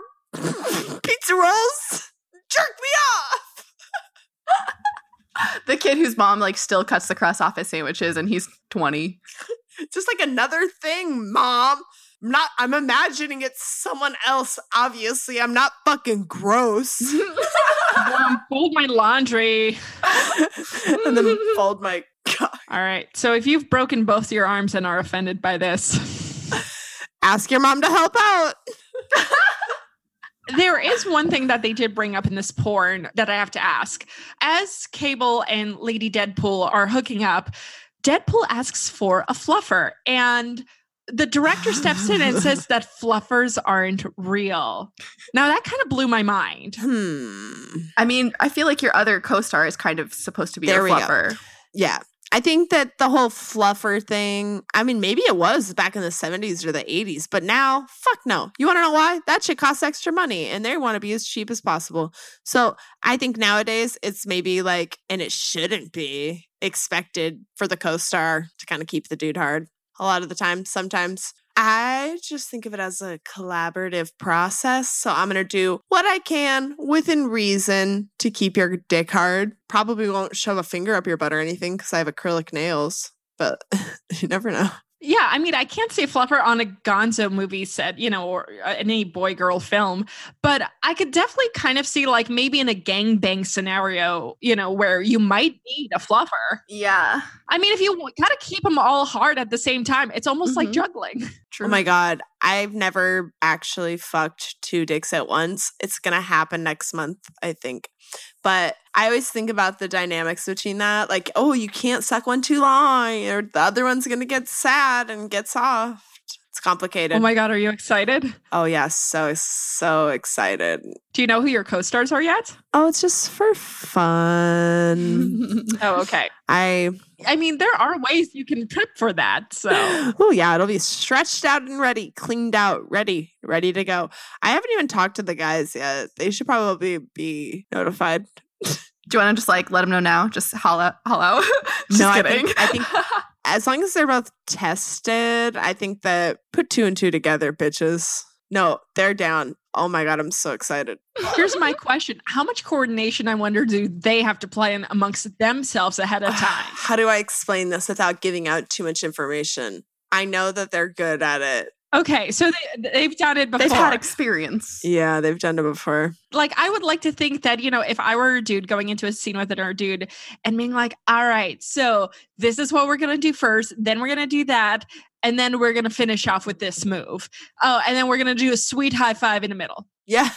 pizza rolls. Jerk me off. The kid whose mom, like, still cuts the crust off his sandwiches, and he's twenty. Just, like, another thing, Mom. I'm not, I'm imagining it's someone else, obviously. I'm not fucking gross. Mom, fold my laundry. And then fold my... God. All right. So if you've broken both your arms and are offended by this... ask your mom to help out. There is one thing that they did bring up in this porn that I have to ask. As Cable and Lady Deadpool are hooking up, Deadpool asks for a fluffer. And the director steps in and says that fluffers aren't real. Now, that kind of blew my mind. Hmm. I mean, I feel like your other co-star is kind of supposed to be there a fluffer. Go. Yeah. I think that the whole fluffer thing, I mean, maybe it was back in the seventies or the eighties, but now, fuck no. You want to know why? That shit costs extra money, and they want to be as cheap as possible. So I think nowadays it's maybe like, and it shouldn't be expected for the co-star to kind of keep the dude hard a lot of the time. Sometimes I just think of it as a collaborative process. So I'm going to do what I can within reason to keep your dick hard. Probably won't shove a finger up your butt or anything because I have acrylic nails, but you never know. Yeah, I mean, I can't say fluffer on a gonzo movie set, you know, or in any boy-girl film, but I could definitely kind of see like maybe in a gangbang scenario, you know, where you might need a fluffer. Yeah. I mean, if you gotta keep them all hard at the same time, it's almost mm-hmm. like juggling. True. Oh my God. I've never actually fucked two dicks at once. It's going to happen next month, I think. But I always think about the dynamics between that. Like, oh, you can't suck one too long or the other one's going to get sad and get soft. It's complicated. Oh my God, are you excited? Oh yeah, so, so excited. Do you know who your co-stars are yet? Oh, it's just for fun. Oh, okay. I... I mean, there are ways you can prep for that. So, oh yeah, it'll be stretched out and ready, cleaned out, ready, ready to go. I haven't even talked to the guys yet. They should probably be notified. Do you want to just like let them know now? Just holla, hello. Just no, kidding. I think, I think as long as they're both tested, I think that put two and two together, bitches. No, they're down. Oh my God, I'm so excited. Here's my question. How much coordination, I wonder, do they have to play in amongst themselves ahead of time? How do I explain this without giving out too much information? I know that they're good at it. Okay, so they, they've done it before. They've had experience. Yeah, they've done it before. Like, I would like to think that, you know, if I were a dude going into a scene with another dude and being like, all right, so this is what we're going to do first. Then we're going to do that. And then we're going to finish off with this move. Oh, and then we're going to do a sweet high five in the middle. Yeah.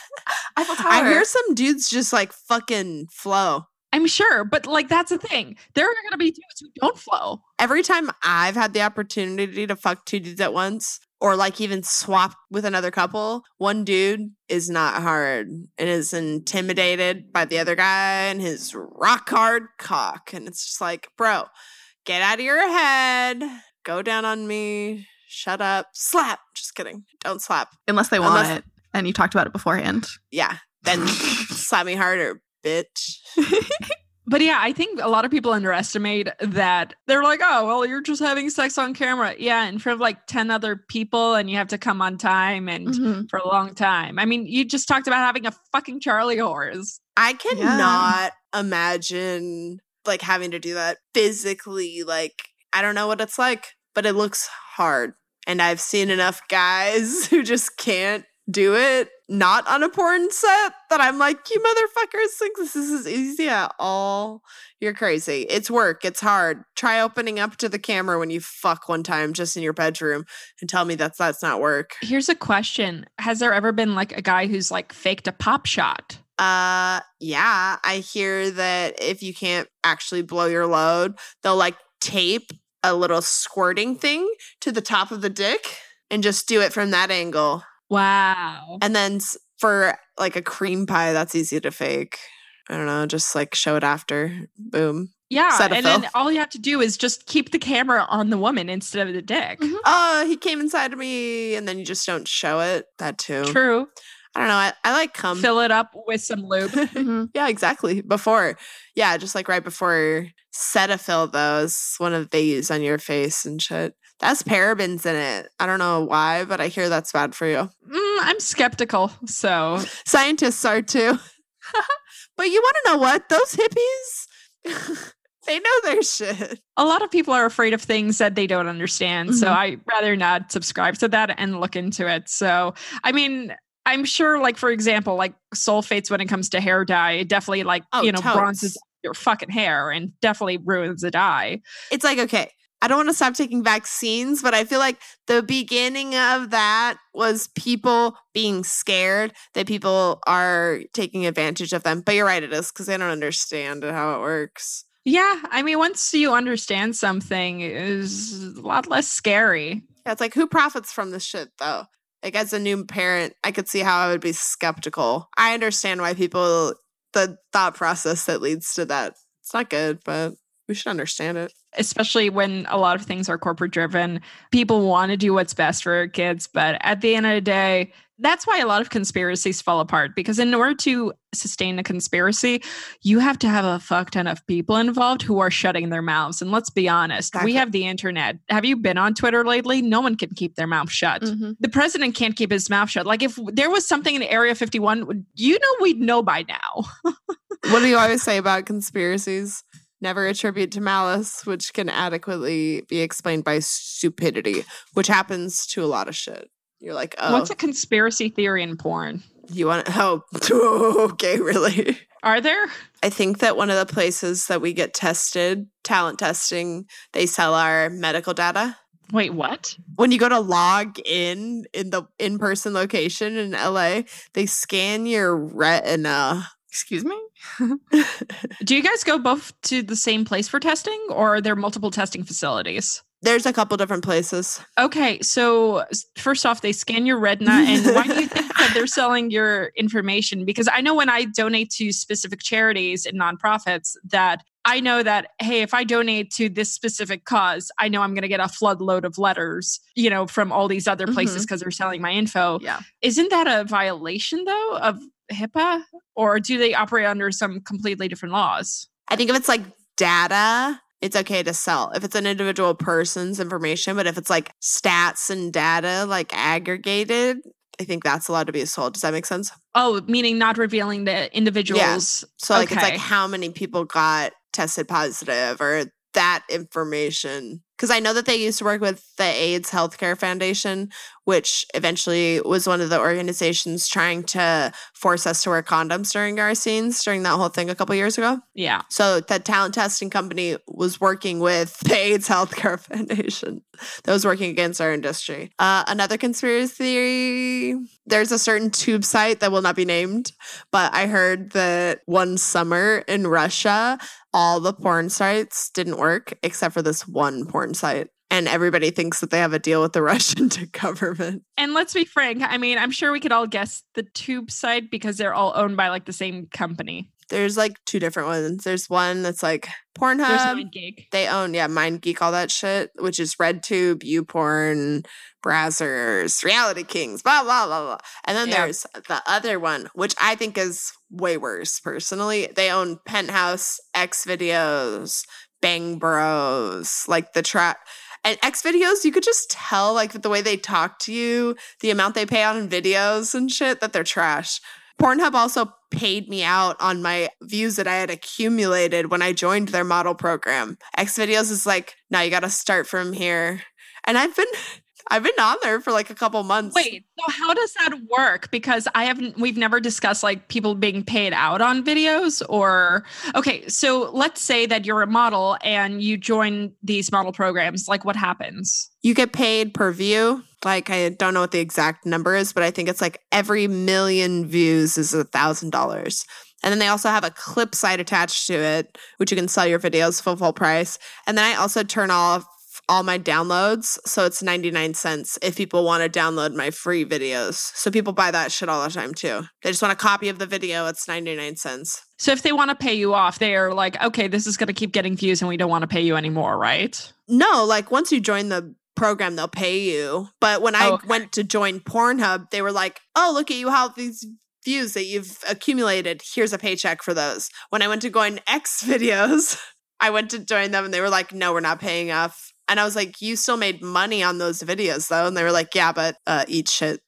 I hear some dudes just like fucking flow. I'm sure, but like, that's the thing. There are going to be dudes who don't flow. Every time I've had the opportunity to fuck two dudes at once, or like even swap with another couple, one dude is not hard and is intimidated by the other guy and his rock hard cock. And it's just like, bro, get out of your head. Go down on me. Shut up. Slap. Just kidding. Don't slap. Unless they want Unless- it. And you talked about it beforehand. Yeah. Then slap me harder, bitch. But yeah, I think a lot of people underestimate that. They're like, oh, well, you're just having sex on camera. Yeah, in front of like ten other people, and you have to come on time and mm-hmm. for a long time. I mean, you just talked about having a fucking Charlie horse. I cannot yeah. imagine like having to do that physically. Like, I don't know what it's like, but it looks hard. And I've seen enough guys who just can't do it, not on a porn set, that I'm like, you motherfuckers think this is easy at all? You're crazy. It's work. It's hard. Try opening up to the camera when you fuck one time just in your bedroom and tell me that's that's not work. Here's a question. Has there ever been like a guy who's like faked a pop shot? Uh, yeah. I hear that if you can't actually blow your load, they'll like tape a little squirting thing to the top of the dick and just do it from that angle. Wow. And then for like a cream pie, that's easy to fake. I don't know. Just like show it after. Boom. Yeah. Cetaphil. And then all you have to do is just keep the camera on the woman instead of the dick. Mm-hmm. Oh, he came inside of me. And then you just don't show it. That too. True. I don't know. I, I like cum. Fill it up with some lube. Mm-hmm. Yeah, exactly. Before. Yeah. Just like right before. Cetaphil, though, is one of they use on your face and shit. That's parabens in it. I don't know why, but I hear that's bad for you. Mm, I'm skeptical, so. Scientists are too. But you want to know what? Those hippies, they know their shit. A lot of people are afraid of things that they don't understand, mm-hmm. so I'd rather not subscribe to that and look into it. So, I mean, I'm sure, like, for example, like, sulfates when it comes to hair dye, it definitely, like, oh, you know, totes. Bronzes your fucking hair and definitely ruins the dye. It's like, okay. I don't want to stop taking vaccines, but I feel like the beginning of that was people being scared that people are taking advantage of them. But you're right, it is because they don't understand how it works. Yeah. I mean, once you understand something, it's a lot less scary. Yeah, it's like, who profits from this shit, though? Like, as a new parent, I could see how I would be skeptical. I understand why people, the thought process that leads to that. It's not good, but we should understand it. Especially when a lot of things are corporate driven, people want to do what's best for kids. But at the end of the day, that's why a lot of conspiracies fall apart, because in order to sustain a conspiracy, you have to have a fuck ton of people involved who are shutting their mouths. And let's be honest, exactly. We have the internet. Have you been on Twitter lately? No one can keep their mouth shut. Mm-hmm. The president can't keep his mouth shut. Like, if there was something in Area fifty-one, you know, we'd know by now. What do you always say about conspiracies? Never attribute to malice, which can adequately be explained by stupidity, which happens to a lot of shit. You're like, oh. What's a conspiracy theory in porn? You want to, oh, okay, really? Are there? I think that one of the places that we get tested, talent testing, they sell our medical data. Wait, what? When you go to log in in the in-person location in L A, they scan your retina. Excuse me? Do you guys go both to the same place for testing, or are there multiple testing facilities? There's a couple different places. Okay, so first off, they scan your retina, and why do you think that they're selling your information? Because I know when I donate to specific charities and nonprofits that I know that, hey, if I donate to this specific cause, I know I'm going to get a flood load of letters, you know, from all these other places because mm-hmm. they're selling my info. Yeah. Isn't that a violation, though, of HIPAA? Or do they operate under some completely different laws? I think if it's like data it's okay to sell if it's an individual person's information. But if it's like stats and data, like aggregated, I think that's allowed to be sold. Does that make sense? Oh, meaning not revealing the individuals. Yeah. So like okay. It's like how many people got tested positive or that information. Because I know that they used to work with the AIDS Healthcare Foundation, which eventually was one of the organizations trying to force us to wear condoms during our scenes, during that whole thing a couple years ago. Yeah. So the talent testing company was working with the AIDS Healthcare Foundation that was working against our industry. Uh, another conspiracy theory, there's a certain tube site that will not be named, but I heard that one summer in Russia, all the porn sites didn't work except for this one porn site. And everybody thinks that they have a deal with the Russian government. And let's be frank. I mean, I'm sure we could all guess the tube site because they're all owned by like the same company. There's like two different ones. There's one that's like Pornhub. They own, yeah, MindGeek, all that shit, which is RedTube, YouPorn, Brazzers, Reality Kings, blah, blah, blah, blah. And then yeah. there's the other one, which I think is way worse personally. They own Penthouse, X videos, Bang Bros, like the trap. And X videos, you could just tell, like, the way they talk to you, the amount they pay out in videos and shit, that they're trash. Pornhub also paid me out on my views that I had accumulated when I joined their model program. X videos is like, now you got to start from here. And I've been... I've been on there for like a couple months. Wait, so how does that work? Because I haven't, we've never discussed like people being paid out on videos or, okay, so let's say that you're a model and you join these model programs. Like what happens? You get paid per view. Like, I don't know what the exact number is, but I think it's like every million views is a thousand dollars. And then they also have a clip site attached to it, which you can sell your videos for full price. And then I also turn off all my downloads, so it's ninety-nine cents if people want to download my free videos. So people buy that shit all the time too. They just want a copy of the video, it's ninety-nine cents. So if they want to pay you off, they're like, okay, this is going to keep getting views and we don't want to pay you anymore, right? No, like once you join the program, they'll pay you. But when I oh, okay. went to join Pornhub, they were like, oh, look at you, how these views that you've accumulated, here's a paycheck for those. When I went to go in X videos, I went to join them and they were like, no, we're not paying off. And I was like, you still made money on those videos, though. And they were like, yeah, but uh, eat shit.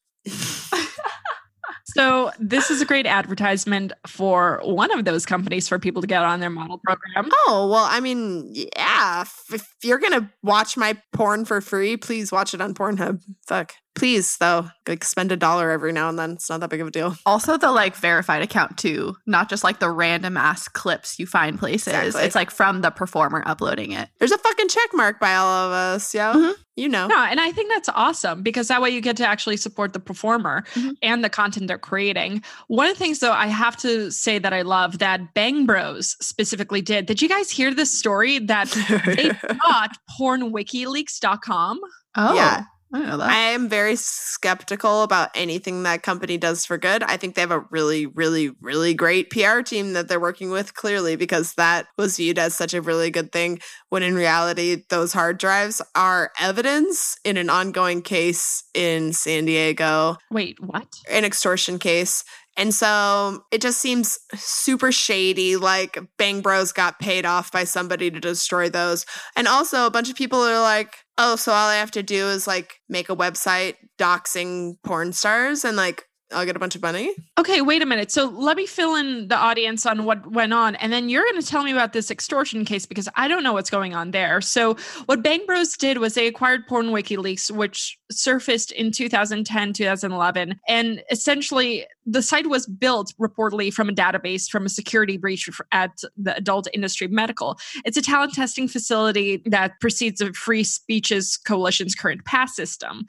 So this is a great advertisement for one of those companies for people to get on their model program. Oh, well, I mean, yeah. If you're going to watch my porn for free, please watch it on Pornhub. Fuck. Please, though, like spend a dollar every now and then. It's not that big of a deal. Also the like verified account too, not just like the random ass clips you find places. Exactly. It's like from the performer uploading it. There's a fucking check mark by all of us, yo. Mm-hmm. You know. No, and I think that's awesome because that way you get to actually support the performer mm-hmm. and the content they're creating. One of the things, though, I have to say that I love that Bang Bros specifically did. Did you guys hear this story that they bought porn wiki leaks dot com? Oh, yeah. I know that. I am very skeptical about anything that company does for good. I think they have a really, really, really great P R team that they're working with, clearly, because that was viewed as such a really good thing, when in reality, those hard drives are evidence in an ongoing case in San Diego. Wait, what? An extortion case. And so it just seems super shady, like Bang Bros got paid off by somebody to destroy those. And also a bunch of people are like, oh, so all I have to do is like make a website doxing porn stars and like I'll get a bunch of money. Okay, wait a minute. So let me fill in the audience on what went on. And then you're going to tell me about this extortion case because I don't know what's going on there. So what Bang Bros did was they acquired Porn WikiLeaks, which surfaced in two thousand ten, two thousand eleven. And essentially the site was built reportedly from a database from a security breach at the Adult Industry Medical. It's a talent testing facility that precedes the Free Speeches Coalition's current PASS system.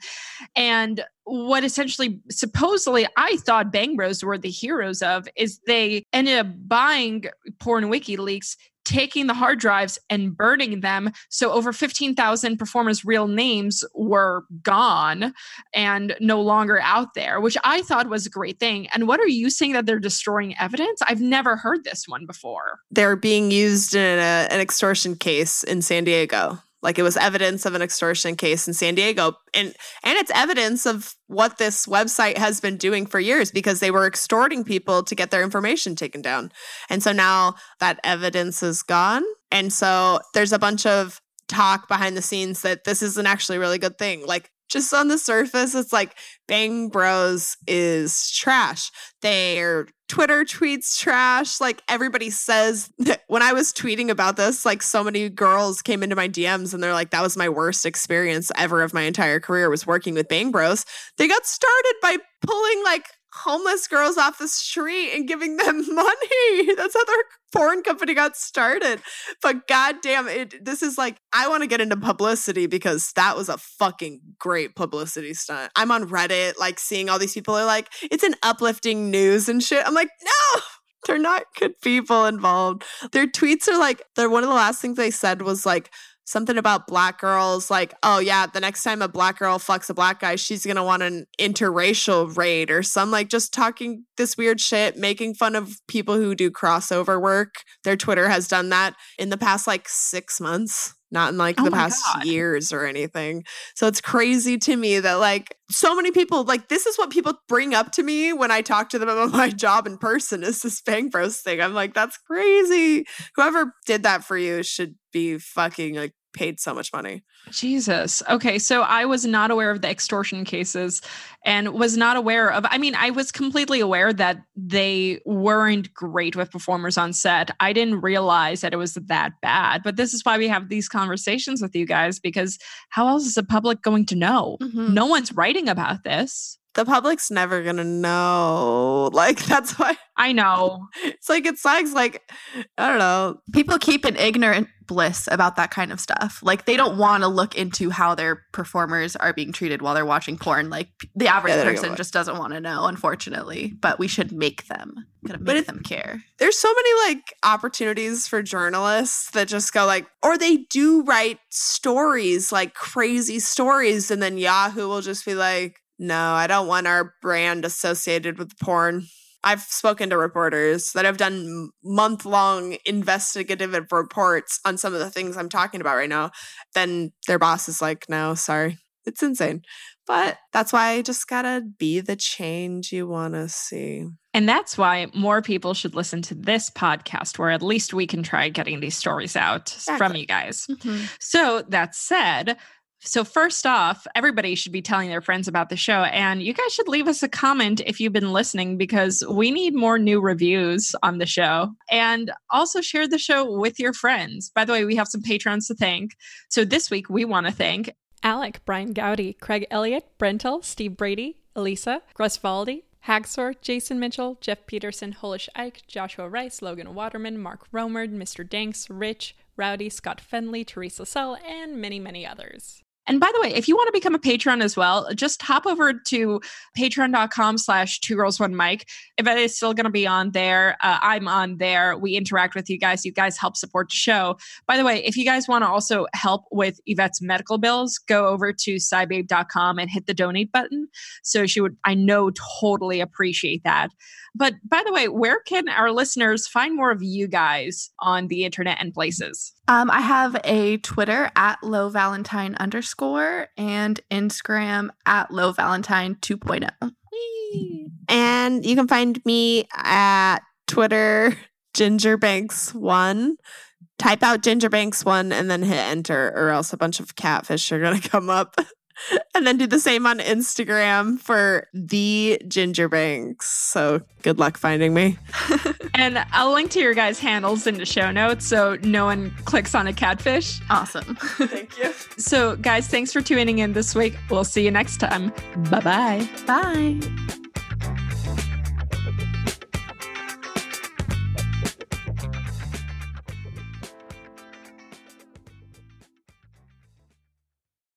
And what essentially, supposedly, I thought Bang Bros were the heroes of is they ended up buying Porn WikiLeaks, taking the hard drives and burning them. So over fifteen thousand performers' real names were gone and no longer out there, which I thought was a great thing. And what are you saying that they're destroying evidence? I've never heard this one before. They're being used in a, an extortion case in San Diego. Like, it was evidence of an extortion case in San Diego. And and it's evidence of what this website has been doing for years, because they were extorting people to get their information taken down. And so now that evidence is gone. And so there's a bunch of talk behind the scenes that this isn't actually a really good thing. Like, just on the surface, it's like Bang Bros is trash. Their Twitter tweets trash. Like, everybody says that. When I was tweeting about this, like, so many girls came into my D Ms and they're like, that was my worst experience ever of my entire career, was working with Bang Bros. They got started by pulling like homeless girls off the street and giving them money. That's how their porn company got started. But goddamn, it, this is like, I want to get into publicity because that was a fucking great publicity stunt. I'm on Reddit, like, seeing all these people are like, it's an uplifting news and shit. I'm like, no, they're not good people involved. Their tweets are like, they're one of the last things they said was like, something about black girls, like, oh yeah, the next time a black girl fucks a black guy, she's gonna want an interracial raid or some, like, just talking this weird shit, making fun of people who do crossover work. Their Twitter has done that in the past like six months, not in like oh the past God. years or anything. So it's crazy to me that like so many people, like, this is what people bring up to me when I talk to them about my job in person, is this Bang Bros thing. I'm like, that's crazy. Whoever did that for you should be fucking like paid so much money. Jesus. Okay. So I was not aware of the extortion cases and was not aware of, I mean, I was completely aware that they weren't great with performers on set. I didn't realize that it was that bad, but this is why we have these conversations with you guys, because how else is the public going to know? Mm-hmm. No one's writing about this. The public's never going to know. Like, that's why. I know. It's like, it sucks. Like, I don't know. People keep an ignorant bliss about that kind of stuff. Like, they don't want to look into how their performers are being treated while they're watching porn. Like, the average yeah, person just doesn't want to know, unfortunately. But we should make them. Gotta make but it, them care. There's so many, like, opportunities for journalists that just go, like, or they do write stories, like, crazy stories. And then Yahoo will just be like, no, I don't want our brand associated with porn. I've spoken to reporters that have done month-long investigative reports on some of the things I'm talking about right now. Then their boss is like, no, sorry. It's insane. But that's why I just gotta be the change you want to see. And that's why more people should listen to this podcast, where at least we can try getting these stories out exactly. from you guys. Mm-hmm. So that said... So first off, everybody should be telling their friends about the show, and you guys should leave us a comment if you've been listening, because we need more new reviews on the show. And also share the show with your friends. By the way, we have some patrons to thank. So this week we want to thank Alec, Brian Gowdy, Craig Elliott, Brentel, Steve Brady, Elisa, Grusvaldi, Hagsor, Jason Mitchell, Jeff Peterson, Holish Ike, Joshua Rice, Logan Waterman, Mark Romerd, Mister Danks, Rich, Rowdy, Scott Fenley, Teresa Sell, and many, many others. And by the way, if you want to become a patron as well, just hop over to patreon.com slash two girls, one mic. Yvette is still going to be on there. Uh, I'm on there. We interact with you guys. You guys help support the show. By the way, if you guys want to also help with Yvette's medical bills, go over to sci babe dot com and hit the donate button. So she would, I know, totally appreciate that. But by the way, where can our listeners find more of you guys on the internet and places? Um, I have a Twitter at Lo Valentine underscore and Instagram at Lo Valentine 2.0. Whee. And you can find me at Twitter, Ginger Banks one. Type out Ginger Banks one and then hit enter, or else a bunch of catfish are going to come up. And then do the same on Instagram for the Ginger Banks. So good luck finding me. And I'll link to your guys' handles in the show notes so no one clicks on a catfish. Awesome. Thank you. So guys, thanks for tuning in this week. We'll see you next time. Bye-bye. Bye.